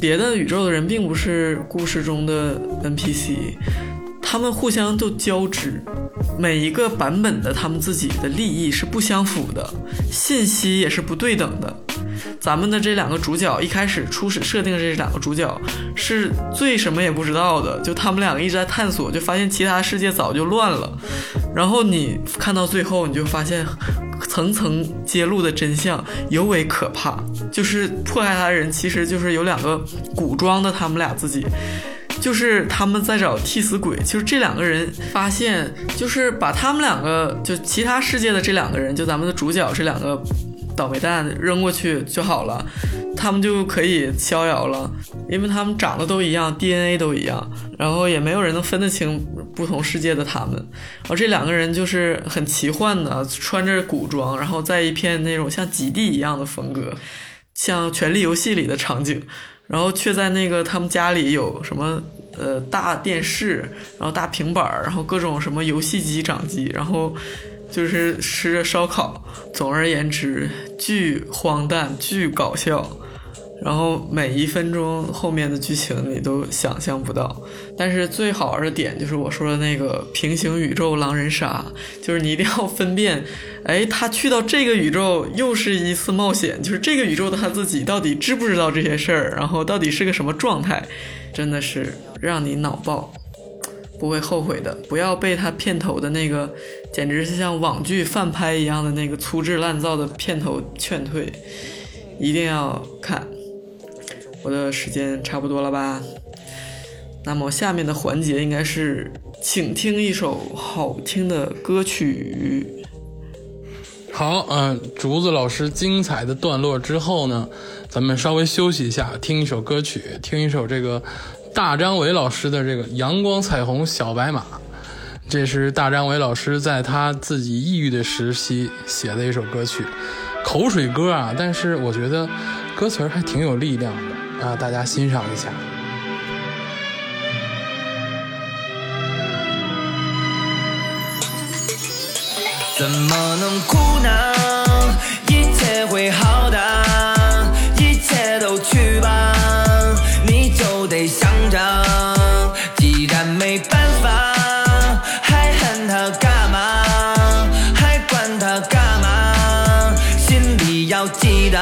别的宇宙的人并不是故事中的 NPC， 他们互相都交织，每一个版本的他们自己的利益是不相符的，信息也是不对等的。咱们的这两个主角一开始初始设定的这两个主角是最什么也不知道的，就他们两个一直在探索，就发现其他世界早就乱了，然后你看到最后你就发现层层揭露的真相尤为可怕，就是迫害他的人其实就是有两个古装的他们俩自己，就是他们在找替死鬼，就是这两个人发现，就是把他们两个就其他世界的这两个人，就咱们的主角这两个倒霉蛋扔过去就好了，他们就可以逍遥了，因为他们长得都一样， DNA 都一样，然后也没有人能分得清不同世界的他们。然后这两个人就是很奇幻的，穿着古装，然后在一片那种像极地一样的风格，像权力游戏里的场景，然后却在那个他们家里有什么大电视，然后大平板，然后各种什么游戏机掌机，然后就是吃着烧烤。总而言之巨荒诞巨搞笑，然后每一分钟后面的剧情你都想象不到。但是最好玩的点就是我说的那个平行宇宙狼人杀，就是你一定要分辨，哎，他去到这个宇宙又是一次冒险，就是这个宇宙的他自己到底知不知道这些事儿，然后到底是个什么状态，真的是让你脑爆，不会后悔的。不要被他片头的那个简直是像网剧翻拍一样的那个粗制滥造的片头劝退，一定要看。我的时间差不多了吧，那么下面的环节应该是请听一首好听的歌曲。好，竹子老师精彩的段落之后呢，咱们稍微休息一下，听一首歌曲，听一首这个大张伟老师的这个《阳光彩虹小白马》。这是大张伟老师在他自己抑郁的时期写的一首歌曲，口水歌啊，但是我觉得歌词还挺有力量的啊，大家欣赏一下。怎么能哭呢？一切会好的，一切都去吧，你就得想着，既然没办法，还恨他干嘛？还管他干嘛？心里要记得。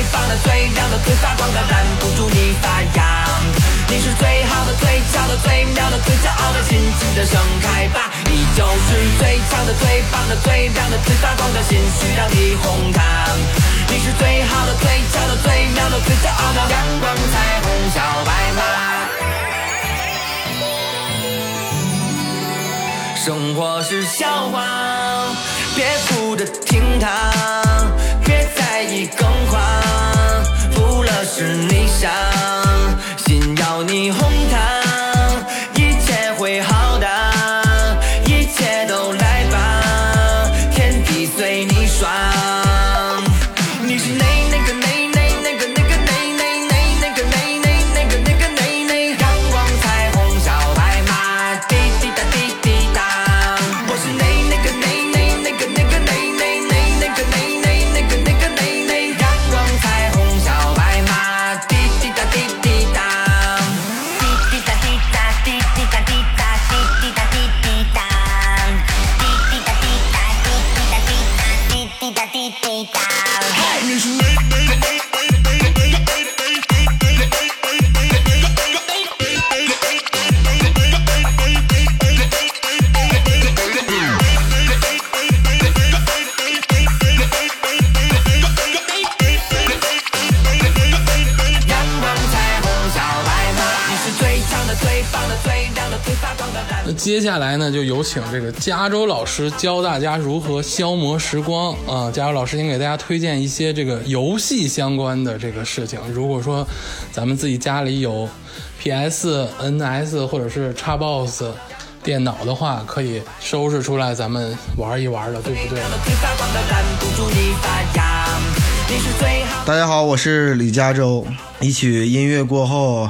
最棒的、最亮的、最发光的，拦不住你发芽。你是最好的、最巧的、最妙的、最骄傲的，尽情的盛开吧！你就是最强的、最棒的、最亮的、最发光的，心需让你哄它。你是最好的、最巧的、最妙的、最骄傲的，阳光彩虹小白马。生活是笑话，别哭着听它，别在意更狂，不乐是你想，心要你哄它，一切会好的，一切都来吧，天地随你爽。你是那个阳光彩虹小白马，滴滴答滴滴。接下来呢，就有请这个加州老师教大家如何消磨时光啊！加州老师先给大家推荐一些这个游戏相关的这个事情。如果说咱们自己家里有 PS、NS 或者是 Xbox 电脑的话，可以收拾出来咱们玩一玩了，对不对？大家好，我是李加州。一曲音乐过后，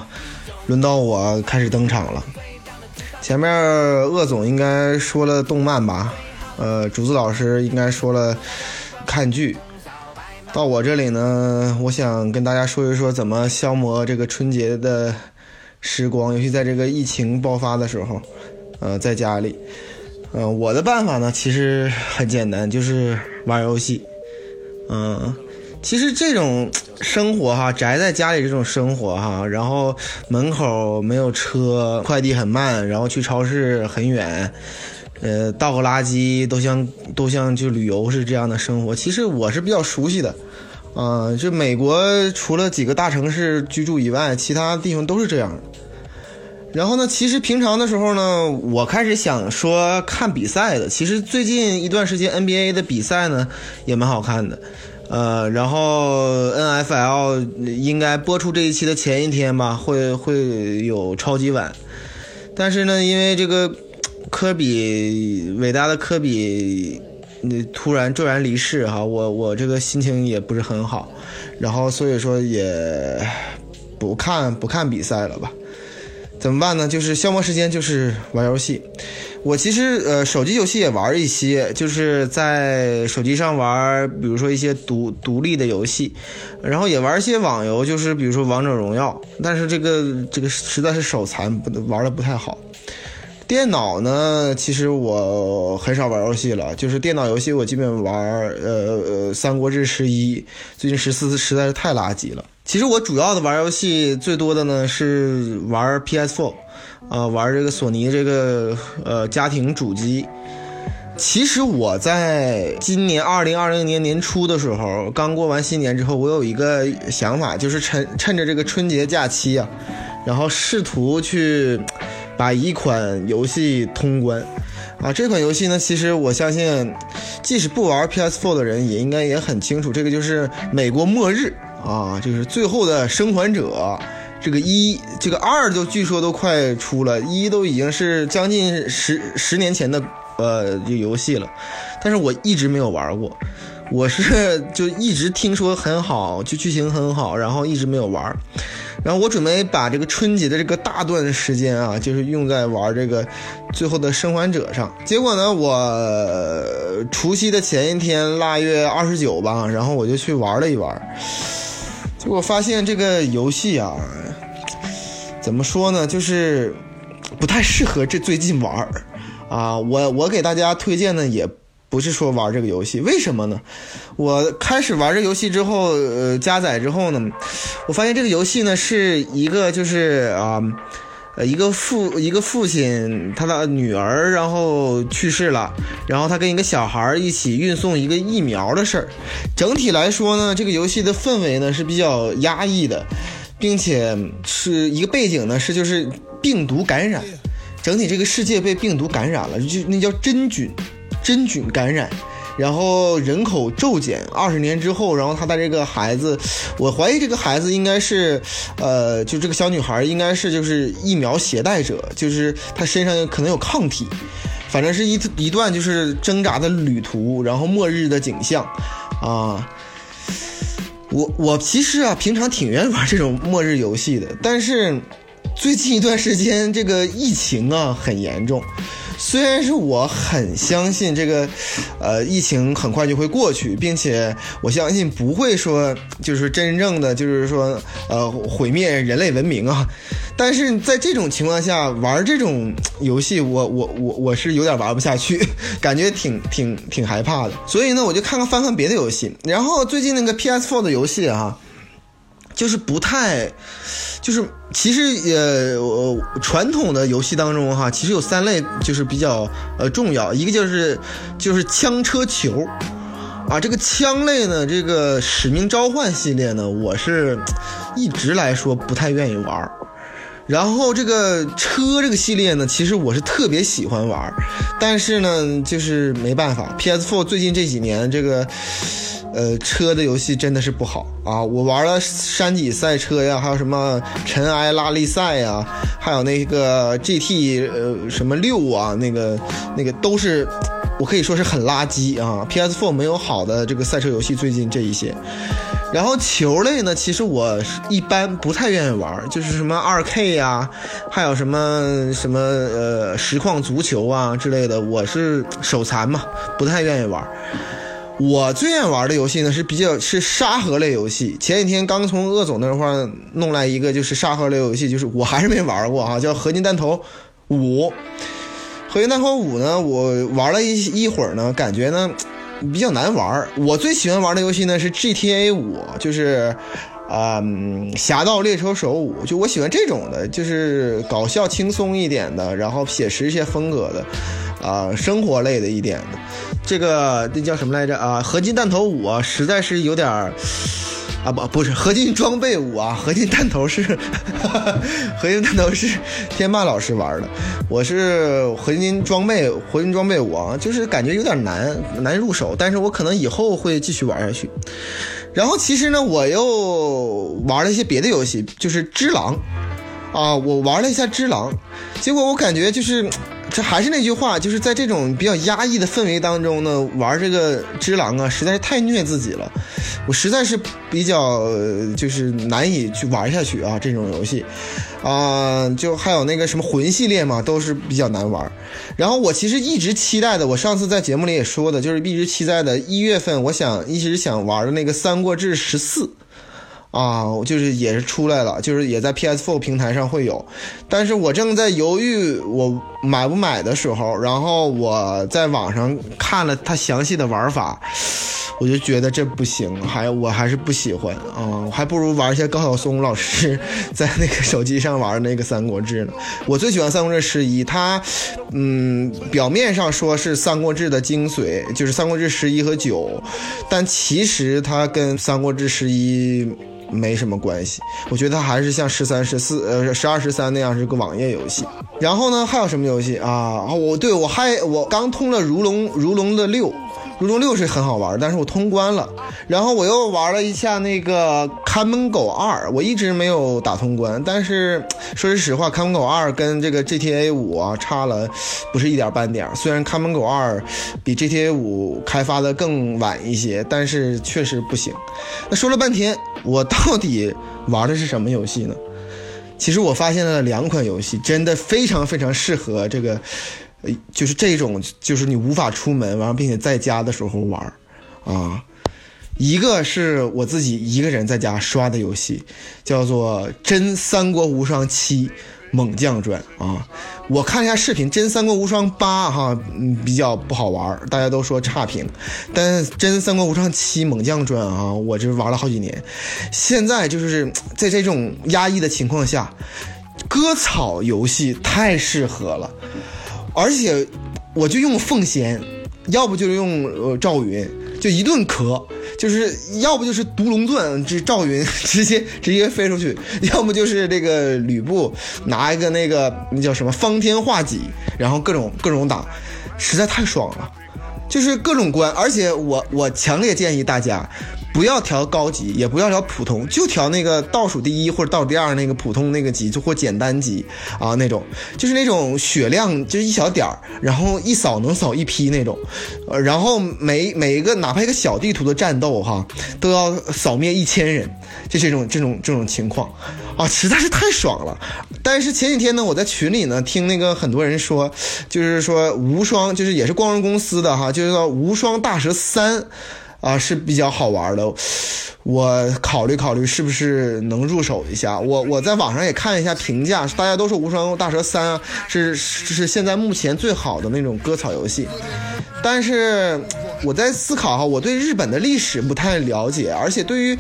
轮到我开始登场了。前面鄂总应该说了动漫吧，竹子老师应该说了看剧，到我这里呢，我想跟大家说一说怎么消磨这个春节的时光，尤其在这个疫情爆发的时候，在家里，我的办法呢其实很简单，就是玩游戏，其实这种生活哈，宅在家里这种生活哈，然后门口没有车，快递很慢，然后去超市很远，倒个垃圾都像去旅游是这样的生活，其实我是比较熟悉的，就美国除了几个大城市居住以外，其他地方都是这样的。然后呢，其实平常的时候呢，我开始想说看比赛的，其实最近一段时间 NBA 的比赛呢也蛮好看的。然后 NFL 应该播出这一期的前一天吧，会有超级碗。但是呢，因为这个科比，伟大的科比突然骤然离世哈，我这个心情也不是很好，然后所以说也不看比赛了吧。怎么办呢？就是消磨时间，就是玩游戏。我其实手机游戏也玩一些，就是在手机上玩，比如说一些独立的游戏，然后也玩一些网游，就是比如说王者荣耀，但是这个实在是手残，玩的不太好。电脑呢，其实我很少玩游戏了，就是电脑游戏我基本玩三国志11，最近14实在是太垃圾了。其实我主要的玩游戏最多的呢是玩 PS4。玩这个索尼这个家庭主机。其实我在今年2020年年初的时候，刚过完新年之后，我有一个想法，就是趁着这个春节假期啊，然后试图去把一款游戏通关啊。这款游戏呢，其实我相信即使不玩 PS4 的人也应该也很清楚，这个就是美国末日啊，就是最后的生还者。这个2就据说都快出了，1都已经是将近十年前的游戏了，但是我一直没有玩过，我是就一直听说很好，就剧情很好，然后一直没有玩。然后我准备把这个春节的这个大段时间啊，就是用在玩这个最后的生还者上。结果呢，我除夕的前一天，腊月29吧，然后我就去玩了一玩。结果发现这个游戏啊，怎么说呢，就是不太适合这最近玩啊。我给大家推荐的也不是说玩这个游戏。为什么呢？我开始玩这个游戏之后，加载之后呢，我发现这个游戏呢是一个就是啊，一个父亲他的女儿然后去世了，然后他跟一个小孩一起运送一个疫苗的事儿。整体来说呢，这个游戏的氛围呢是比较压抑的，并且是一个背景呢是就是病毒感染，整体这个世界被病毒感染了，就那叫真菌感染，然后人口骤减，20年之后，然后他带这个孩子，我怀疑这个孩子应该是，就这个小女孩应该是就是疫苗携带者，就是她身上可能有抗体，反正是一段就是挣扎的旅途，然后末日的景象，啊。我其实啊，平常挺愿意玩这种末日游戏的，但是最近一段时间这个疫情啊很严重。虽然是我很相信这个疫情很快就会过去，并且我相信不会说就是真正的就是说毁灭人类文明啊，但是在这种情况下玩这种游戏我是有点玩不下去，感觉挺害怕的。所以呢我就翻看别的游戏，然后最近那个 PS4 的游戏啊，就是不太就是其实传统的游戏当中哈，其实有三类就是比较重要，一个就是枪车球啊，这个枪类呢，这个使命召唤系列呢，我是一直来说不太愿意玩。然后这个车这个系列呢，其实我是特别喜欢玩，但是呢就是没办法 ，PS4 最近这几年这个车的游戏真的是不好啊！我玩了山脊赛车呀，还有什么尘埃拉力赛呀，还有那个 GT 什么6啊，那个都是我可以说是很垃圾啊。PS4 没有好的这个赛车游戏，最近这一些。然后球类呢，其实我一般不太愿意玩，就是什么 2K 啊，还有什么实况足球啊之类的，我是手残嘛，不太愿意玩。我最愿玩的游戏呢是是沙盒类游戏。前几天刚从鄂总那块弄来一个就是沙盒类游戏，就是我还是没玩过啊，叫合金弹头5。合金弹头5呢，我玩了一会儿呢，感觉呢比较难玩。我最喜欢玩的游戏呢是 GTA 5，就是侠盗猎车手5，就我喜欢这种的，就是搞笑轻松一点的，然后写实一些风格的。生活类的一点的，这个那叫什么来着啊？合金弹头5啊，实在是有点啊，不是合金装备5啊，合金弹头是天霸老师玩的，我是合金装备5啊，就是感觉有点难入手，但是我可能以后会继续玩下去。然后其实呢，我又玩了一些别的游戏，就是《只狼》啊，我玩了一下《只狼》，结果我感觉就是。这还是那句话，就是在这种比较压抑的氛围当中呢，玩这个只狼啊，实在是太虐自己了。我实在是比较就是难以去玩下去啊，这种游戏啊，就还有那个什么魂系列嘛，都是比较难玩。然后我其实一直期待的，我上次在节目里也说的，就是一直期待的1月份，我一直想玩的那个《三国志14》。啊，就是也是出来了，就是也在 PS4 平台上会有，但是我正在犹豫我买不买的时候，然后我在网上看了它详细的玩法，我就觉得这不行，我还是不喜欢啊，还不如玩一些高晓松老师在那个手机上玩那个三国志呢。我最喜欢三国志11，它表面上说是三国志的精髓，就是三国志11和9，但其实它跟三国志11没什么关系，我觉得它还是像12、13那样是个网页游戏。然后呢还有什么游戏啊？我刚通了如龙的6，如龙6是很好玩，但是我通关了。然后我又玩了一下那个看门狗2，我一直没有打通关，但是说实话，看门狗2跟这个 GTA 5啊差了不是一点半点。虽然看门狗2比 GTA 5开发的更晚一些，但是确实不行。那说了半天，我到底玩的是什么游戏呢？其实我发现了2款游戏，真的非常非常适合这个就是这种就是你无法出门并且在家的时候玩啊。一个是我自己一个人在家刷的游戏，叫做真三国无双7，猛将传啊。我看一下视频，真三国无双8哈比较不好玩，大家都说差评，但真三国无双7猛将传啊，我这玩了好几年。现在就是在这种压抑的情况下，割草游戏太适合了，而且我就用奉贤，要不就是用赵云，就一顿咳，就是要不就是独龙钻，这赵云直接飞出去，要不就是这个吕布拿一个那个那叫什么方天画戟，然后各种打，实在太爽了，就是各种关。而且我强烈建议大家不要调高级，也不要调普通，就调那个倒数第一或者倒数第二那个普通那个级，就或简单级啊，那种就是那种血量就是一小点，然后一扫能扫一批那种，然后每一个哪怕一个小地图的战斗哈，都要扫灭1000人，就这种情况啊，实在是太爽了。但是前几天呢，我在群里呢听那个很多人说，就是说无双就是也是光荣公司的哈，就是说无双大蛇3。啊，是比较好玩的，我考虑考虑是不是能入手一下。我在网上也看一下评价，大家都说无双大蛇3啊是现在目前最好的那种割草游戏。但是我在思考哈，我对日本的历史不太了解，而且对于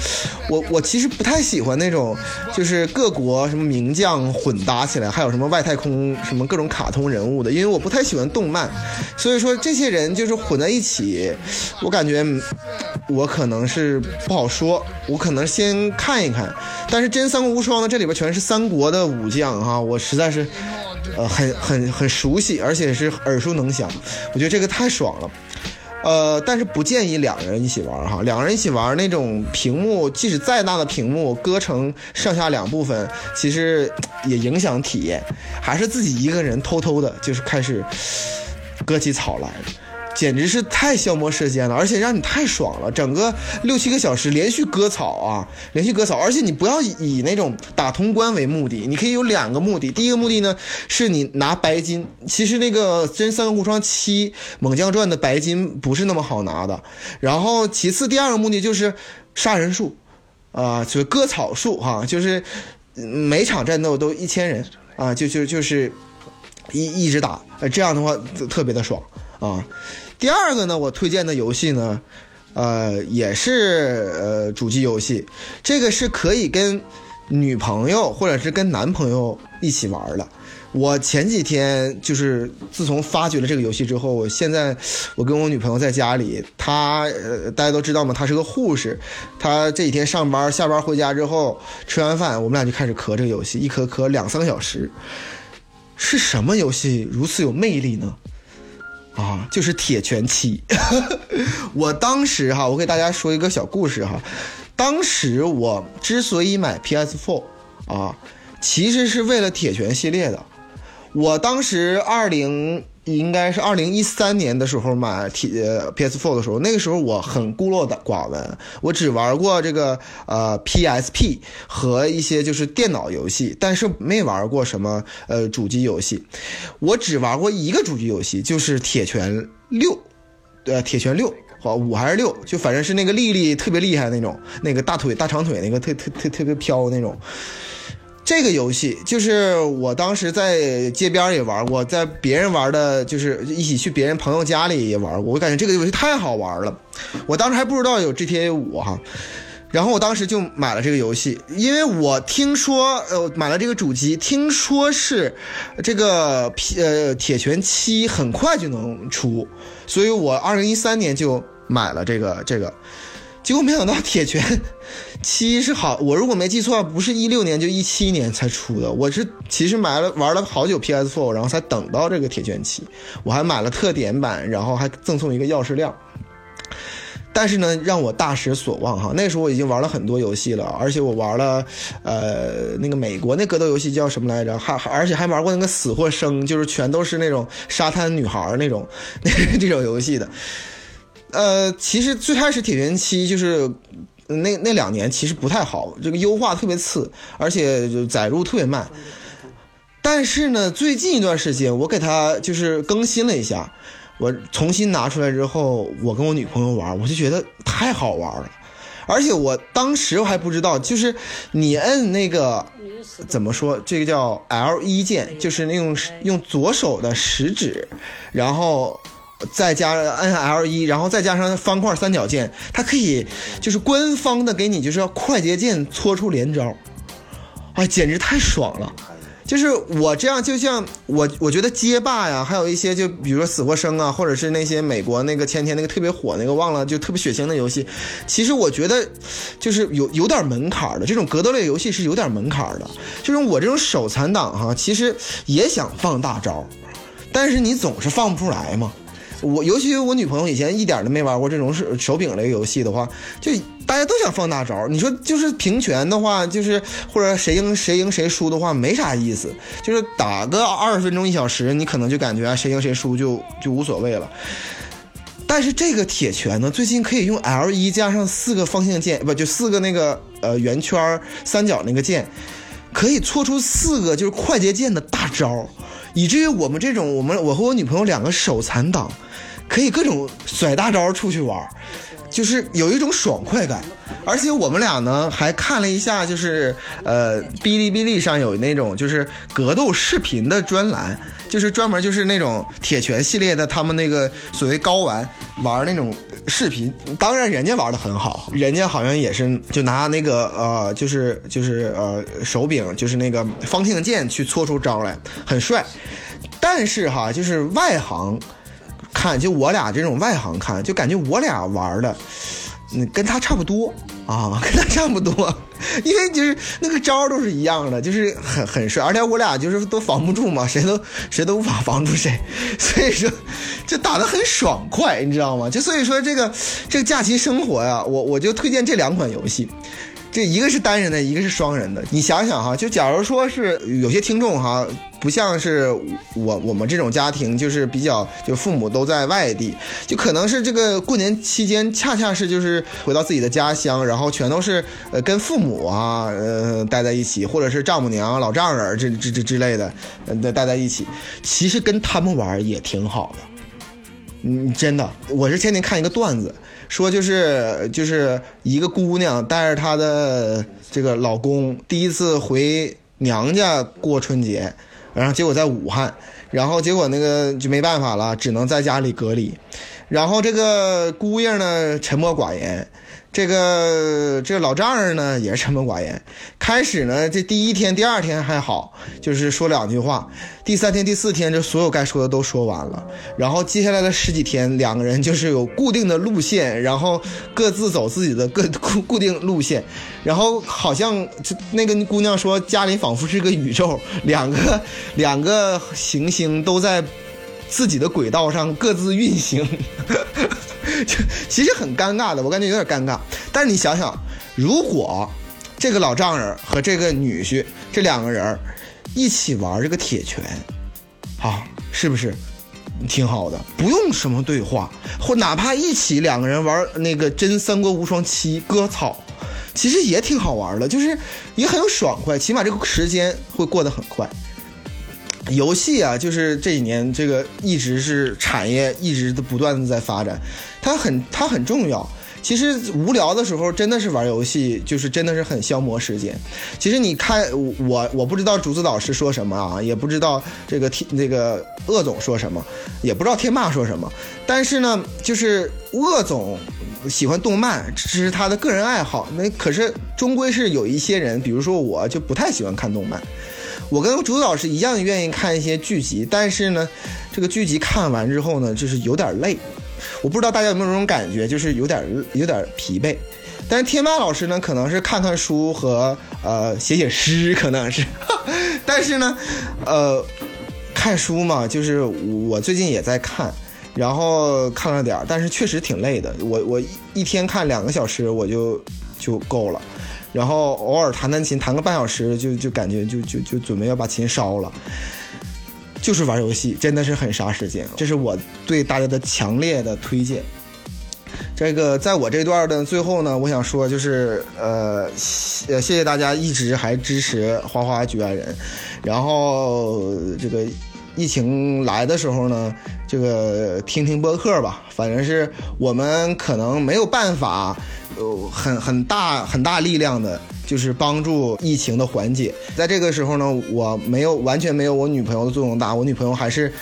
我其实不太喜欢那种就是各国什么名将混搭起来，还有什么外太空什么各种卡通人物的，因为我不太喜欢动漫，所以说这些人就是混在一起，我感觉我可能是不好说，我可能先看一看。但是真三国无双呢，这里边全是三国的武将哈，我实在是很熟悉，而且是耳熟能详，我觉得这个太爽了。但是不建议两个人一起玩哈，两个人一起玩那种屏幕，即使再大的屏幕割成上下两部分，其实也影响体验，还是自己一个人偷偷的就是开始割起草来，简直是太消磨时间了，而且让你太爽了，整个6-7个小时连续割草啊，连续割草。而且你不要以那种打通关为目的，你可以有两个目的。第一个目的呢，是你拿白金，其实那个真三国无双7猛将传的白金不是那么好拿的。然后其次第二个目的就是杀人数就是割草数哈，就是每场战斗都1000人啊，就是一直打，这样的话特别的爽啊。第二个呢，我推荐的游戏呢，也是主机游戏，这个是可以跟女朋友或者是跟男朋友一起玩的。我前几天就是自从发掘了这个游戏之后，现在我跟我女朋友在家里，她大家都知道嘛，她是个护士，她这几天上班下班回家之后吃完饭，我们俩就开始磕这个游戏，一磕2-3个小时。是什么游戏如此有魅力呢？啊，就是铁拳7。我当时哈，我给大家说一个小故事哈。当时我之所以买 PS4 啊，其实是为了铁拳系列的。我当时2013年的时候买PS4 的时候，那个时候我很孤陋寡闻，我只玩过这个PSP 和一些就是电脑游戏，但是没玩过什么主机游戏。我只玩过一个主机游戏，就是铁拳六好5还是6，就反正是那个莉莉特别厉害那种，那个大腿大长腿那个特别飘那种。这个游戏就是我当时在街边也玩过，在别人玩的，就是一起去别人朋友家里也玩过，我感觉这个游戏太好玩了。我当时还不知道有 GTA 5哈，然后我当时就买了这个游戏，因为我听说买了这个主机，听说是这个铁拳7很快就能出，所以我2013年就买了这个。结果没想到铁拳7是好，我如果没记错不是16年就17年才出的，我是其实玩了好久 PS4， 然后才等到这个铁拳7，我还买了特典版，然后还赠送一个钥匙链。但是呢，让我大失所望哈，那时候我已经玩了很多游戏了，而且我玩了那个美国那格斗游戏叫什么来着，而且还玩过那个死或生，就是全都是那种沙滩女孩那种这种游戏的。其实最开始铁拳7就是那2年其实不太好，这个优化特别次，而且载入特别慢。但是呢，最近一段时间我给它就是更新了一下，我重新拿出来之后，我跟我女朋友玩，我就觉得太好玩了。而且我当时还不知道，就是你摁那个怎么说，这个叫 L1 键，就是那种用左手的食指，然后再加按 L1， 然后再加上方块三角键，它可以就是官方的给你就是要快捷键搓出连招，哎，简直太爽了。就是我这样，就像我觉得街霸呀，还有一些就比如说死或生啊，或者是那些美国那个前天那个特别火那个忘了，就特别血腥的游戏，其实我觉得就是有点门槛的，这种格斗类游戏是有点门槛的。就是我这种手残党哈，其实也想放大招，但是你总是放不出来嘛。我尤其我女朋友以前一点都没玩过这种手柄类游戏的话，就大家都想放大招。你说就是平权的话，就是或者谁赢谁输的话，没啥意思。就是打个20分钟1小时，你可能就感觉谁赢谁输就无所谓了。但是这个铁拳呢，最近可以用 L1 加上4个方向键，不就4个那个圆圈三角那个键，可以搓出4个就是快捷键的大招。以至于我们这种我和我女朋友2个手残党可以各种甩大招出去玩，就是有一种爽快感。而且我们俩呢还看了一下，就是哔哩哔哩上有那种就是格斗视频的专栏，就是专门就是那种铁拳系列的，他们那个所谓高玩那种视频，当然人家玩得很好，人家好像也是就拿那个就是手柄就是那个方向键去搓出招来，很帅。但是哈，就是外行看，就我俩这种外行看，就感觉我俩玩的跟他差不多啊，跟他差不多，因为就是那个招都是一样的，就是很帅，而且我俩就是都防不住嘛，谁都无法防住谁，所以说就打得很爽快，你知道吗？就所以说这个假期生活呀，我就推荐这2款游戏。这一个是单人的，一个是双人的。你想想哈，就假如说是有些听众哈，不像是我们这种家庭，就是比较就父母都在外地，就可能是这个过年期间恰恰是就是回到自己的家乡，然后全都是跟父母啊待在一起，或者是丈母娘、老丈人这之类的待在一起。其实跟他们玩也挺好的。真的，我是前天看一个段子，说就是一个姑娘带着她的这个老公第一次回娘家过春节，然后结果在武汉，然后结果那个就没办法了，只能在家里隔离。然后这个姑爷呢沉默寡言，这个老丈人呢也是沉默寡言。开始呢这第一天第二天还好，就是说2句话，第3天第4天就所有该说的都说完了。然后接下来的10几天2个人就是有固定的路线，然后各自走自己的固定路线。然后好像那个姑娘说家里仿佛是个宇宙，两个行星都在自己的轨道上各自运行。其实很尴尬的，我感觉有点尴尬。但是你想想，如果这个老丈人和这个女婿这2个人一起玩这个铁拳啊，是不是挺好的？不用什么对话，或哪怕一起2个人玩那个真3国无双7割草，其实也挺好玩的，就是也很有爽快，起码这个时间会过得很快。游戏啊，就是这几年这个一直是产业，一直都不断的在发展，它很重要。其实无聊的时候真的是玩游戏，就是真的是很消磨时间。其实你看我不知道竹子老师说什么啊，也不知道这个鄂总说什么，也不知道天霸说什么。但是呢，就是鄂总喜欢动漫，这是他的个人爱好。那可是终归是有一些人，比如说我就不太喜欢看动漫。我跟竹子老师一样愿意看一些剧集，但是呢这个剧集看完之后呢就是有点累，我不知道大家有没有这种感觉，就是有点疲惫。但是天霸老师呢可能是看看书和写诗，可能是但是呢看书嘛，就是我最近也在看，然后看了点，但是确实挺累的。我一天看2个小时我就够了，然后偶尔弹琴弹个半小时就感觉就准备要把琴烧了。就是玩游戏真的是很杀时间，这是我对大家的强烈的推荐。这个在我这段的最后呢，我想说就是谢谢大家一直还支持花花局外人。然后这个疫情来的时候呢，这个听听播客吧，反正是我们可能没有办法很大力量的就是帮助疫情的缓解。在这个时候呢，我完全没有我女朋友的作用大，我女朋友还是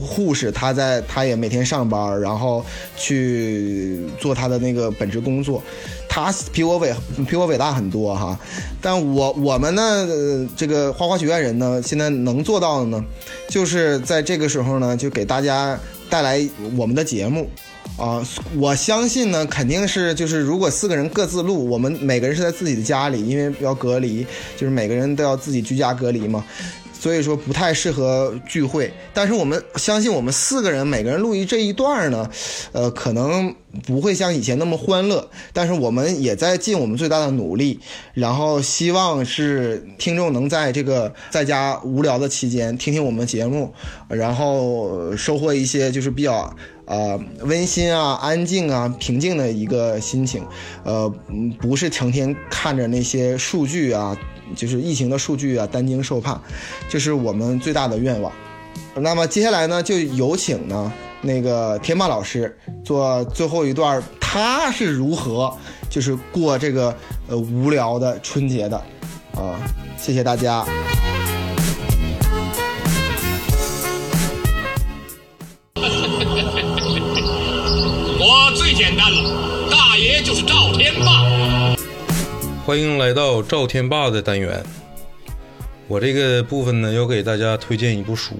护士，她也每天上班，然后去做她的那个本职工作，她比我伟大很多哈。但我们呢，这个花花学院人呢，现在能做到的呢，就是在这个时候呢，就给大家带来我们的节目。我相信呢，肯定是就是如果四个人各自录，我们每个人是在自己的家里，因为要隔离，就是每个人都要自己居家隔离嘛，所以说不太适合聚会。但是我们相信我们四个人每个人录这一段呢，可能不会像以前那么欢乐，但是我们也在尽我们最大的努力，然后希望是听众能在这个在家无聊的期间听听我们节目，然后收获一些就是比较温馨啊、安静啊、平静的一个心情，不是成天看着那些数据啊，就是疫情的数据啊，担惊受怕，这是我们最大的愿望。那么接下来呢，就有请呢那个天霸老师做最后一段，他是如何就是过这个无聊的春节的啊！谢谢大家。我最简单了，大爷就是赵天霸。欢迎来到赵天霸的单元。我这个部分呢，要给大家推荐一部书，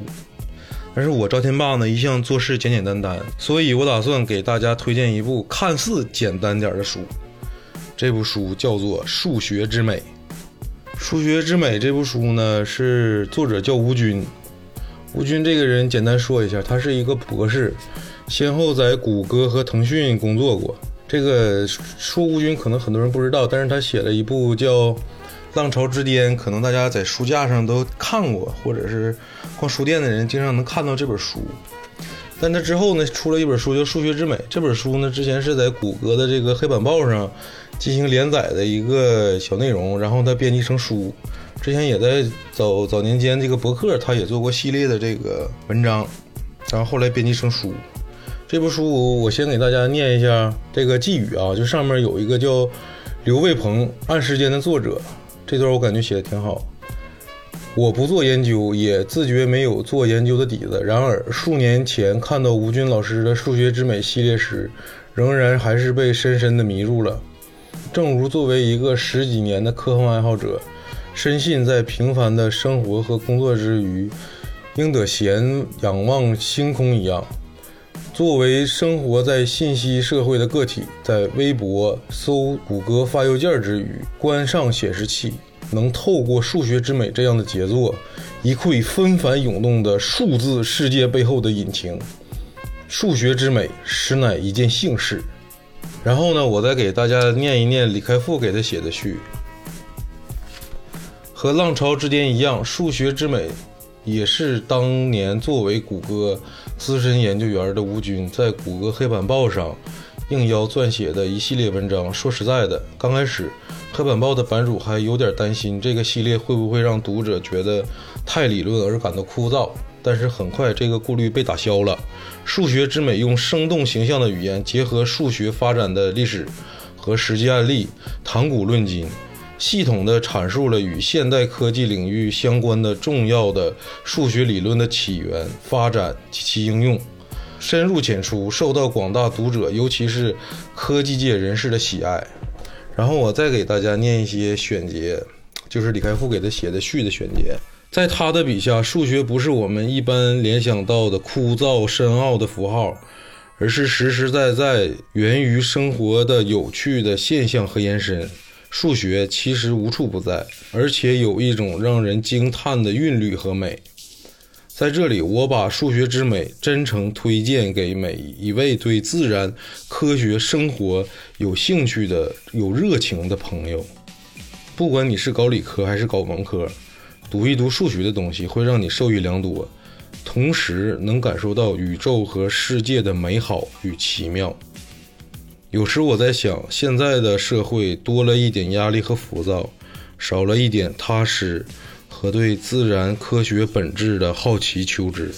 但是我赵天霸呢一向做事简简单单，所以我打算给大家推荐一部看似简单点的书。这部书叫做《数学之美》。《数学之美》这部书呢，是作者叫吴军。吴军这个人简单说一下，他是一个博士，先后在谷歌和腾讯工作过。这个说吴军可能很多人不知道，但是他写了一部叫浪潮之巅，可能大家在书架上都看过，或者是逛书店的人经常能看到这本书。但他之后呢，出了一本书叫《数学之美》。这本书呢，之前是在谷歌的这个黑板报上进行连载的一个小内容，然后他编辑成书。之前也在早年间这个博客，他也做过系列的这个文章，然后后来编辑成书。这部书我先给大家念一下这个寄语啊，就上面有一个叫刘卫鹏《暗时间》的作者，这段我感觉写的挺好。我不做研究，也自觉没有做研究的底子，然而数年前看到吴军老师的《数学之美》系列时，仍然还是被深深的迷住了。正如作为一个十几年的科幻爱好者，深信在平凡的生活和工作之余应得闲仰望星空一样，作为生活在信息社会的个体，在微博搜谷歌发邮件之余关上显示器，能透过《数学之美》这样的杰作一窥纷繁涌动的数字世界背后的隐情。《数学之美》实乃一件幸事。然后呢，我再给大家念一念李开复给他写的序。和浪潮之巅一样，《数学之美》也是当年作为谷歌资深研究员的吴军在谷歌黑板报上应邀撰写的一系列文章。说实在的，刚开始黑板报的版主还有点担心这个系列会不会让读者觉得太理论而感到枯燥，但是很快这个顾虑被打消了。《数学之美》用生动形象的语言，结合数学发展的历史和实际案例，谈古论今，系统地阐述了与现代科技领域相关的重要的数学理论的起源、发展及其应用，深入浅出，受到广大读者，尤其是科技界人士的喜爱。然后我再给大家念一些选节，就是李开复给他写的序的选节。在他的笔下，数学不是我们一般联想到的枯燥深奥的符号，而是实实在在源于生活的有趣的现象和延伸。数学其实无处不在，而且有一种让人惊叹的韵律和美。在这里，我把《数学之美》真诚推荐给每一位对自然、科学、生活有兴趣的、有热情的朋友。不管你是搞理科还是搞文科，读一读数学的东西会让你受益良多，同时能感受到宇宙和世界的美好与奇妙。有时我在想，现在的社会多了一点压力和浮躁，少了一点踏实和对自然科学本质的好奇求知。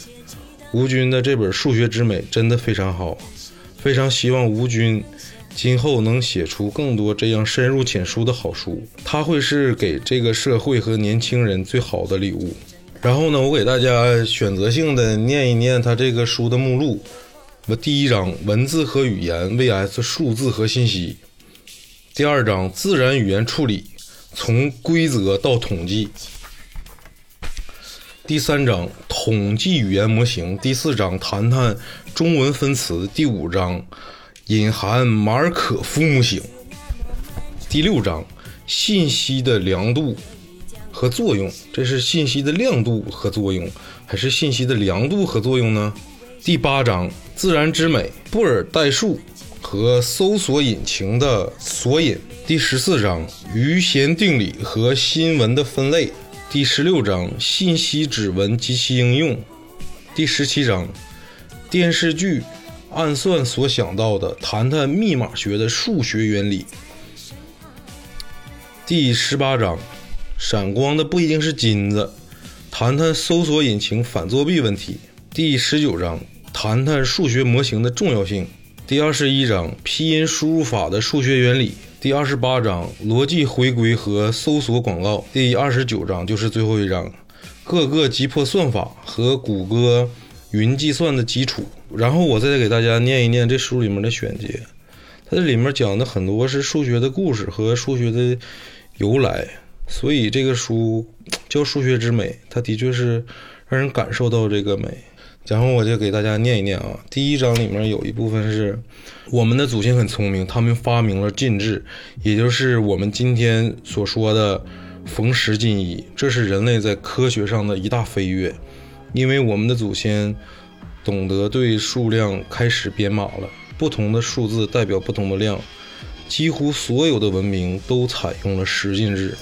吴军的这本《数学之美》真的非常好，非常希望吴军今后能写出更多这样深入浅出的好书，他会是给这个社会和年轻人最好的礼物。然后呢，我给大家选择性的念一念他这个书的目录。第一章，文字和语言 vs 数字和信息。第二章，自然语言处理，从规则到统计。第三章，统计语言模型。第四章，谈谈中文分词。第五章，隐含马尔可夫模型。第六章，信息的量度和作用。这是信息的亮度和作用，还是信息的量度和作用呢？第八章，自然之美，布尔代数和搜索引擎的索引。第14章，余弦定理和新闻的分类。第16章，信息指纹及其应用。第17章，电视剧暗算所想到的，谈谈密码学的数学原理。第18章，闪光的不一定是金子，谈谈搜索引擎反作弊问题。第19章，谈谈数学模型的重要性。第21章，拼音输入法的数学原理。第28章，逻辑回归和搜索广告。第29章就是最后一章，各个击破算法和谷歌云计算的基础。然后我再给大家念一念这书里面的选节，它这里面讲的很多是数学的故事和数学的由来，所以这个书叫《数学之美》，它的确是让人感受到这个美。然后我就给大家念一念啊，第一章里面有一部分是我们的祖先很聪明，他们发明了进制，也就是我们今天所说的缝十进一，这是人类在科学上的一大飞跃，因为我们的祖先懂得对数量开始编码了，不同的数字代表不同的量，几乎所有的文明都采用了十进制。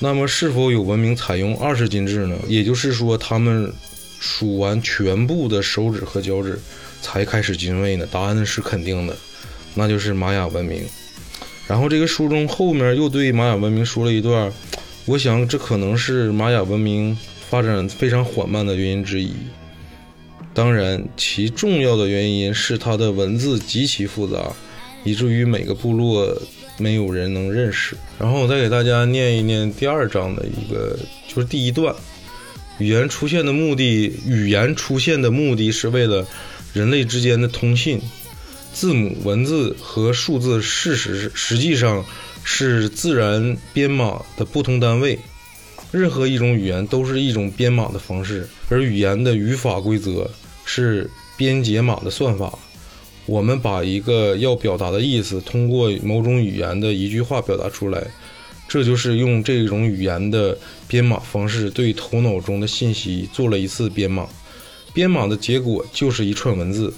那么是否有文明采用20进制呢？也就是说他们数完全部的手指和脚趾才开始进位呢？答案是肯定的，那就是玛雅文明。然后这个书中后面又对玛雅文明说了一段，我想这可能是玛雅文明发展非常缓慢的原因之一，当然其重要的原因是它的文字极其复杂，以至于每个部落没有人能认识。然后我再给大家念一念第二章的一个，就是第一段，语言出现的目的是为了人类之间的通信。字母、文字和数字实际上是自然编码的不同单位。任何一种语言都是一种编码的方式，而语言的语法规则是编解码的算法。我们把一个要表达的意思通过某种语言的一句话表达出来，这就是用这种语言的编码方式对头脑中的信息做了一次编码，编码的结果就是一串文字。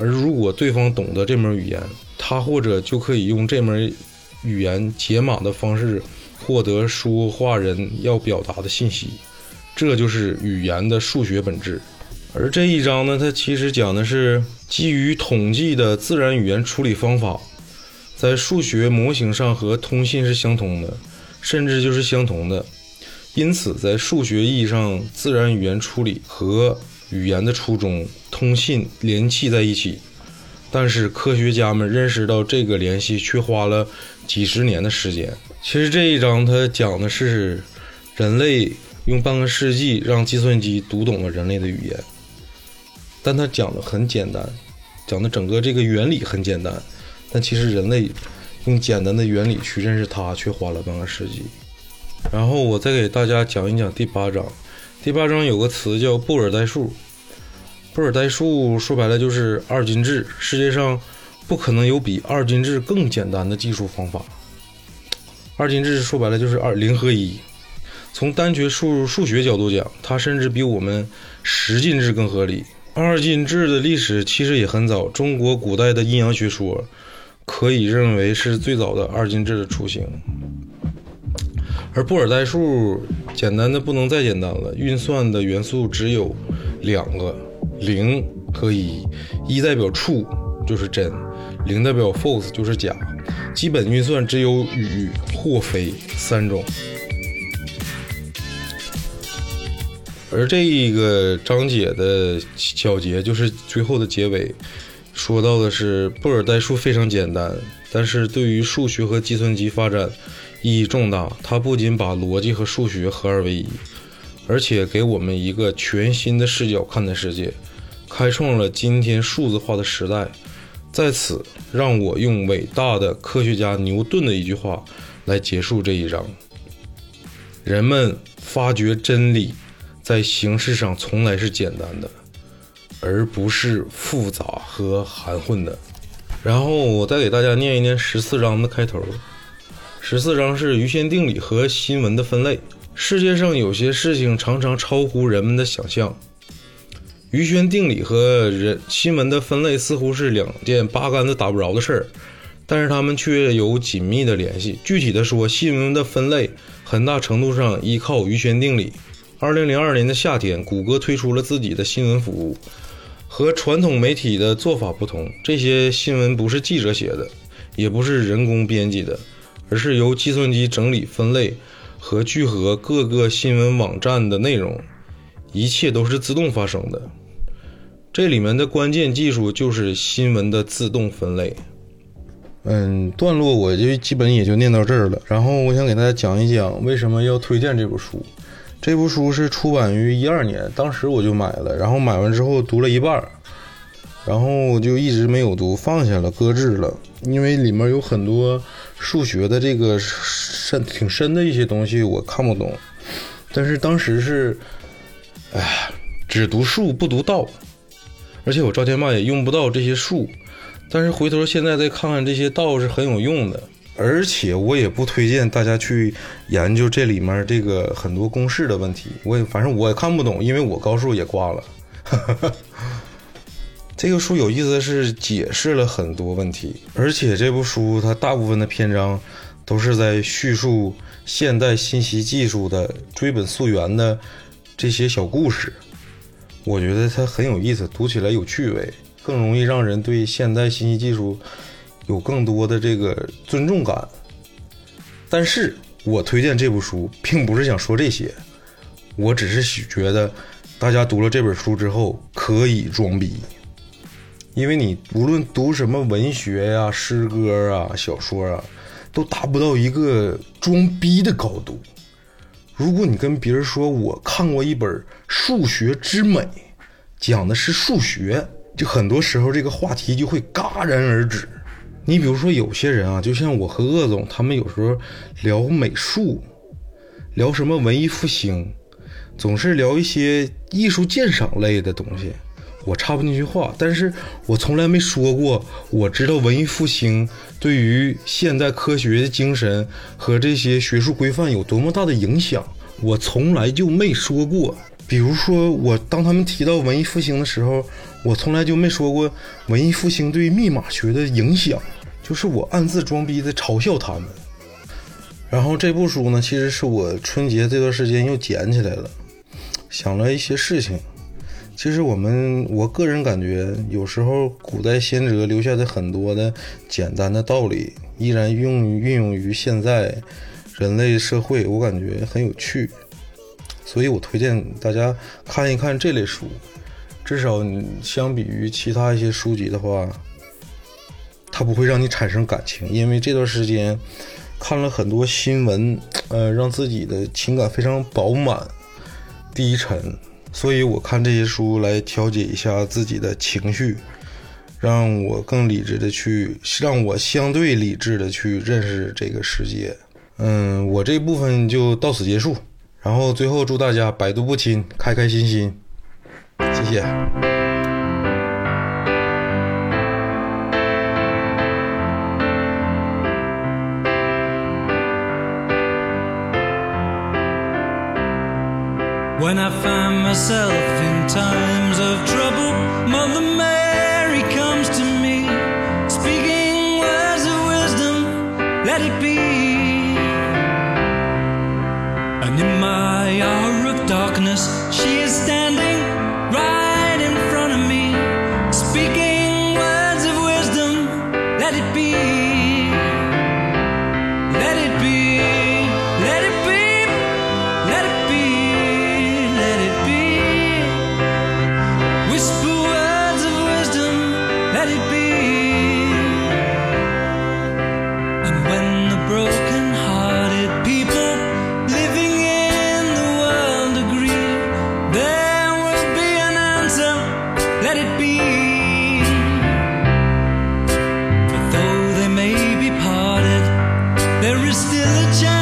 而如果对方懂得这门语言，他或者就可以用这门语言解码的方式获得说话人要表达的信息，这就是语言的数学本质。而这一章呢，它其实讲的是基于统计的自然语言处理方法，在数学模型上和通信是相同的，甚至就是相同的。因此在数学意义上，自然语言处理和语言的初衷通信联系在一起，但是科学家们认识到这个联系却花了几十年的时间。其实这一章它讲的是人类用半个世纪让计算机读懂了人类的语言，但它讲的很简单，讲的整个这个原理很简单，但其实人类用简单的原理去认识它却花了半个世纪。然后我再给大家讲一讲第八章。第八章有个词叫布尔代数，布尔代数说白了就是二进制，世界上不可能有比二进制更简单的计数方法。二进制说白了就是零和一，从单纯数学角度讲，它甚至比我们十进制更合理。二进制的历史其实也很早，中国古代的阴阳学说可以认为是最早的二进制的雏形。而布尔代数简单的不能再简单了，运算的元素只有两个，零和一，一代表 true 就是真，零代表 false 就是假，基本运算只有与或非三种。而这个章节的小节就是最后的结尾说到的是，布尔代数非常简单，但是对于数学和计算机发展意义重大，它不仅把逻辑和数学合二为一，而且给我们一个全新的视角看待世界，开创了今天数字化的时代。在此，让我用伟大的科学家牛顿的一句话来结束这一章：人们发掘真理，在形式上从来是简单的，而不是复杂和含混的。然后我再给大家念一念14章的开头。14章是余弦定理和新闻的分类。世界上有些事情常常超乎人们的想象。余弦定理和新闻的分类似乎是两件八竿子打不着的事儿，但是它们却有紧密的联系。具体的说，新闻的分类很大程度上依靠余弦定理。2002年的夏天，谷歌推出了自己的新闻服务。和传统媒体的做法不同，这些新闻不是记者写的，也不是人工编辑的，而是由计算机整理分类和聚合各个新闻网站的内容，一切都是自动发生的。这里面的关键技术就是新闻的自动分类。段落我就基本也就念到这儿了。然后我想给大家讲一讲为什么要推荐这部书。这部书是出版于2012年，当时我就买了，然后买完之后读了一半，然后就一直没有读，放下了，搁置了。因为里面有很多数学的这个挺深的一些东西我看不懂，但是当时是只读数不读道，而且我赵天霸也用不到这些数，但是回头现在再看看这些道是很有用的。而且我也不推荐大家去研究这里面这个很多公式的问题，反正我也看不懂，因为我高数也挂了这个书有意思的是解释了很多问题，而且这部书它大部分的篇章都是在叙述现代信息技术的追本溯源的这些小故事。我觉得它很有意思，读起来有趣味，更容易让人对现代信息技术有更多的这个尊重感。但是我推荐这部书并不是想说这些，我只是觉得大家读了这本书之后可以装逼。因为你无论读什么文学呀、诗歌啊、小说啊，都达不到一个装逼的高度。如果你跟别人说我看过一本数学之美，讲的是数学，就很多时候这个话题就会戛然而止。你比如说有些人啊，就像我和鄂总他们有时候聊美术，聊什么文艺复兴，总是聊一些艺术鉴赏类的东西，我插不进去话。但是我从来没说过我知道文艺复兴对于现代科学的精神和这些学术规范有多么大的影响，我从来就没说过。比如说我当他们提到文艺复兴的时候，我从来就没说过文艺复兴对密码学的影响，就是我暗自装逼的嘲笑他们。然后这部书呢，其实是我春节这段时间又捡起来了，想了一些事情。其实我个人感觉，有时候古代先哲留下的很多的简单的道理，依然运用于现在人类社会，我感觉很有趣。所以我推荐大家看一看这类书。至少相比于其他一些书籍的话，它不会让你产生感情。因为这段时间看了很多新闻，让自己的情感非常饱满低沉，所以我看这些书来调节一下自己的情绪，让我相对理智的去认识这个世界。我这部分就到此结束，然后最后祝大家百毒不侵，开开心心。谢谢。When I find myself in times of trouble, Mother Mary comes to me, speaking words of wisdom, let it be. And in my hour of darkness, she is standing right in front of me, speaking words of wisdom, let it be, let it be, let it be, let it be, let it be. still a child.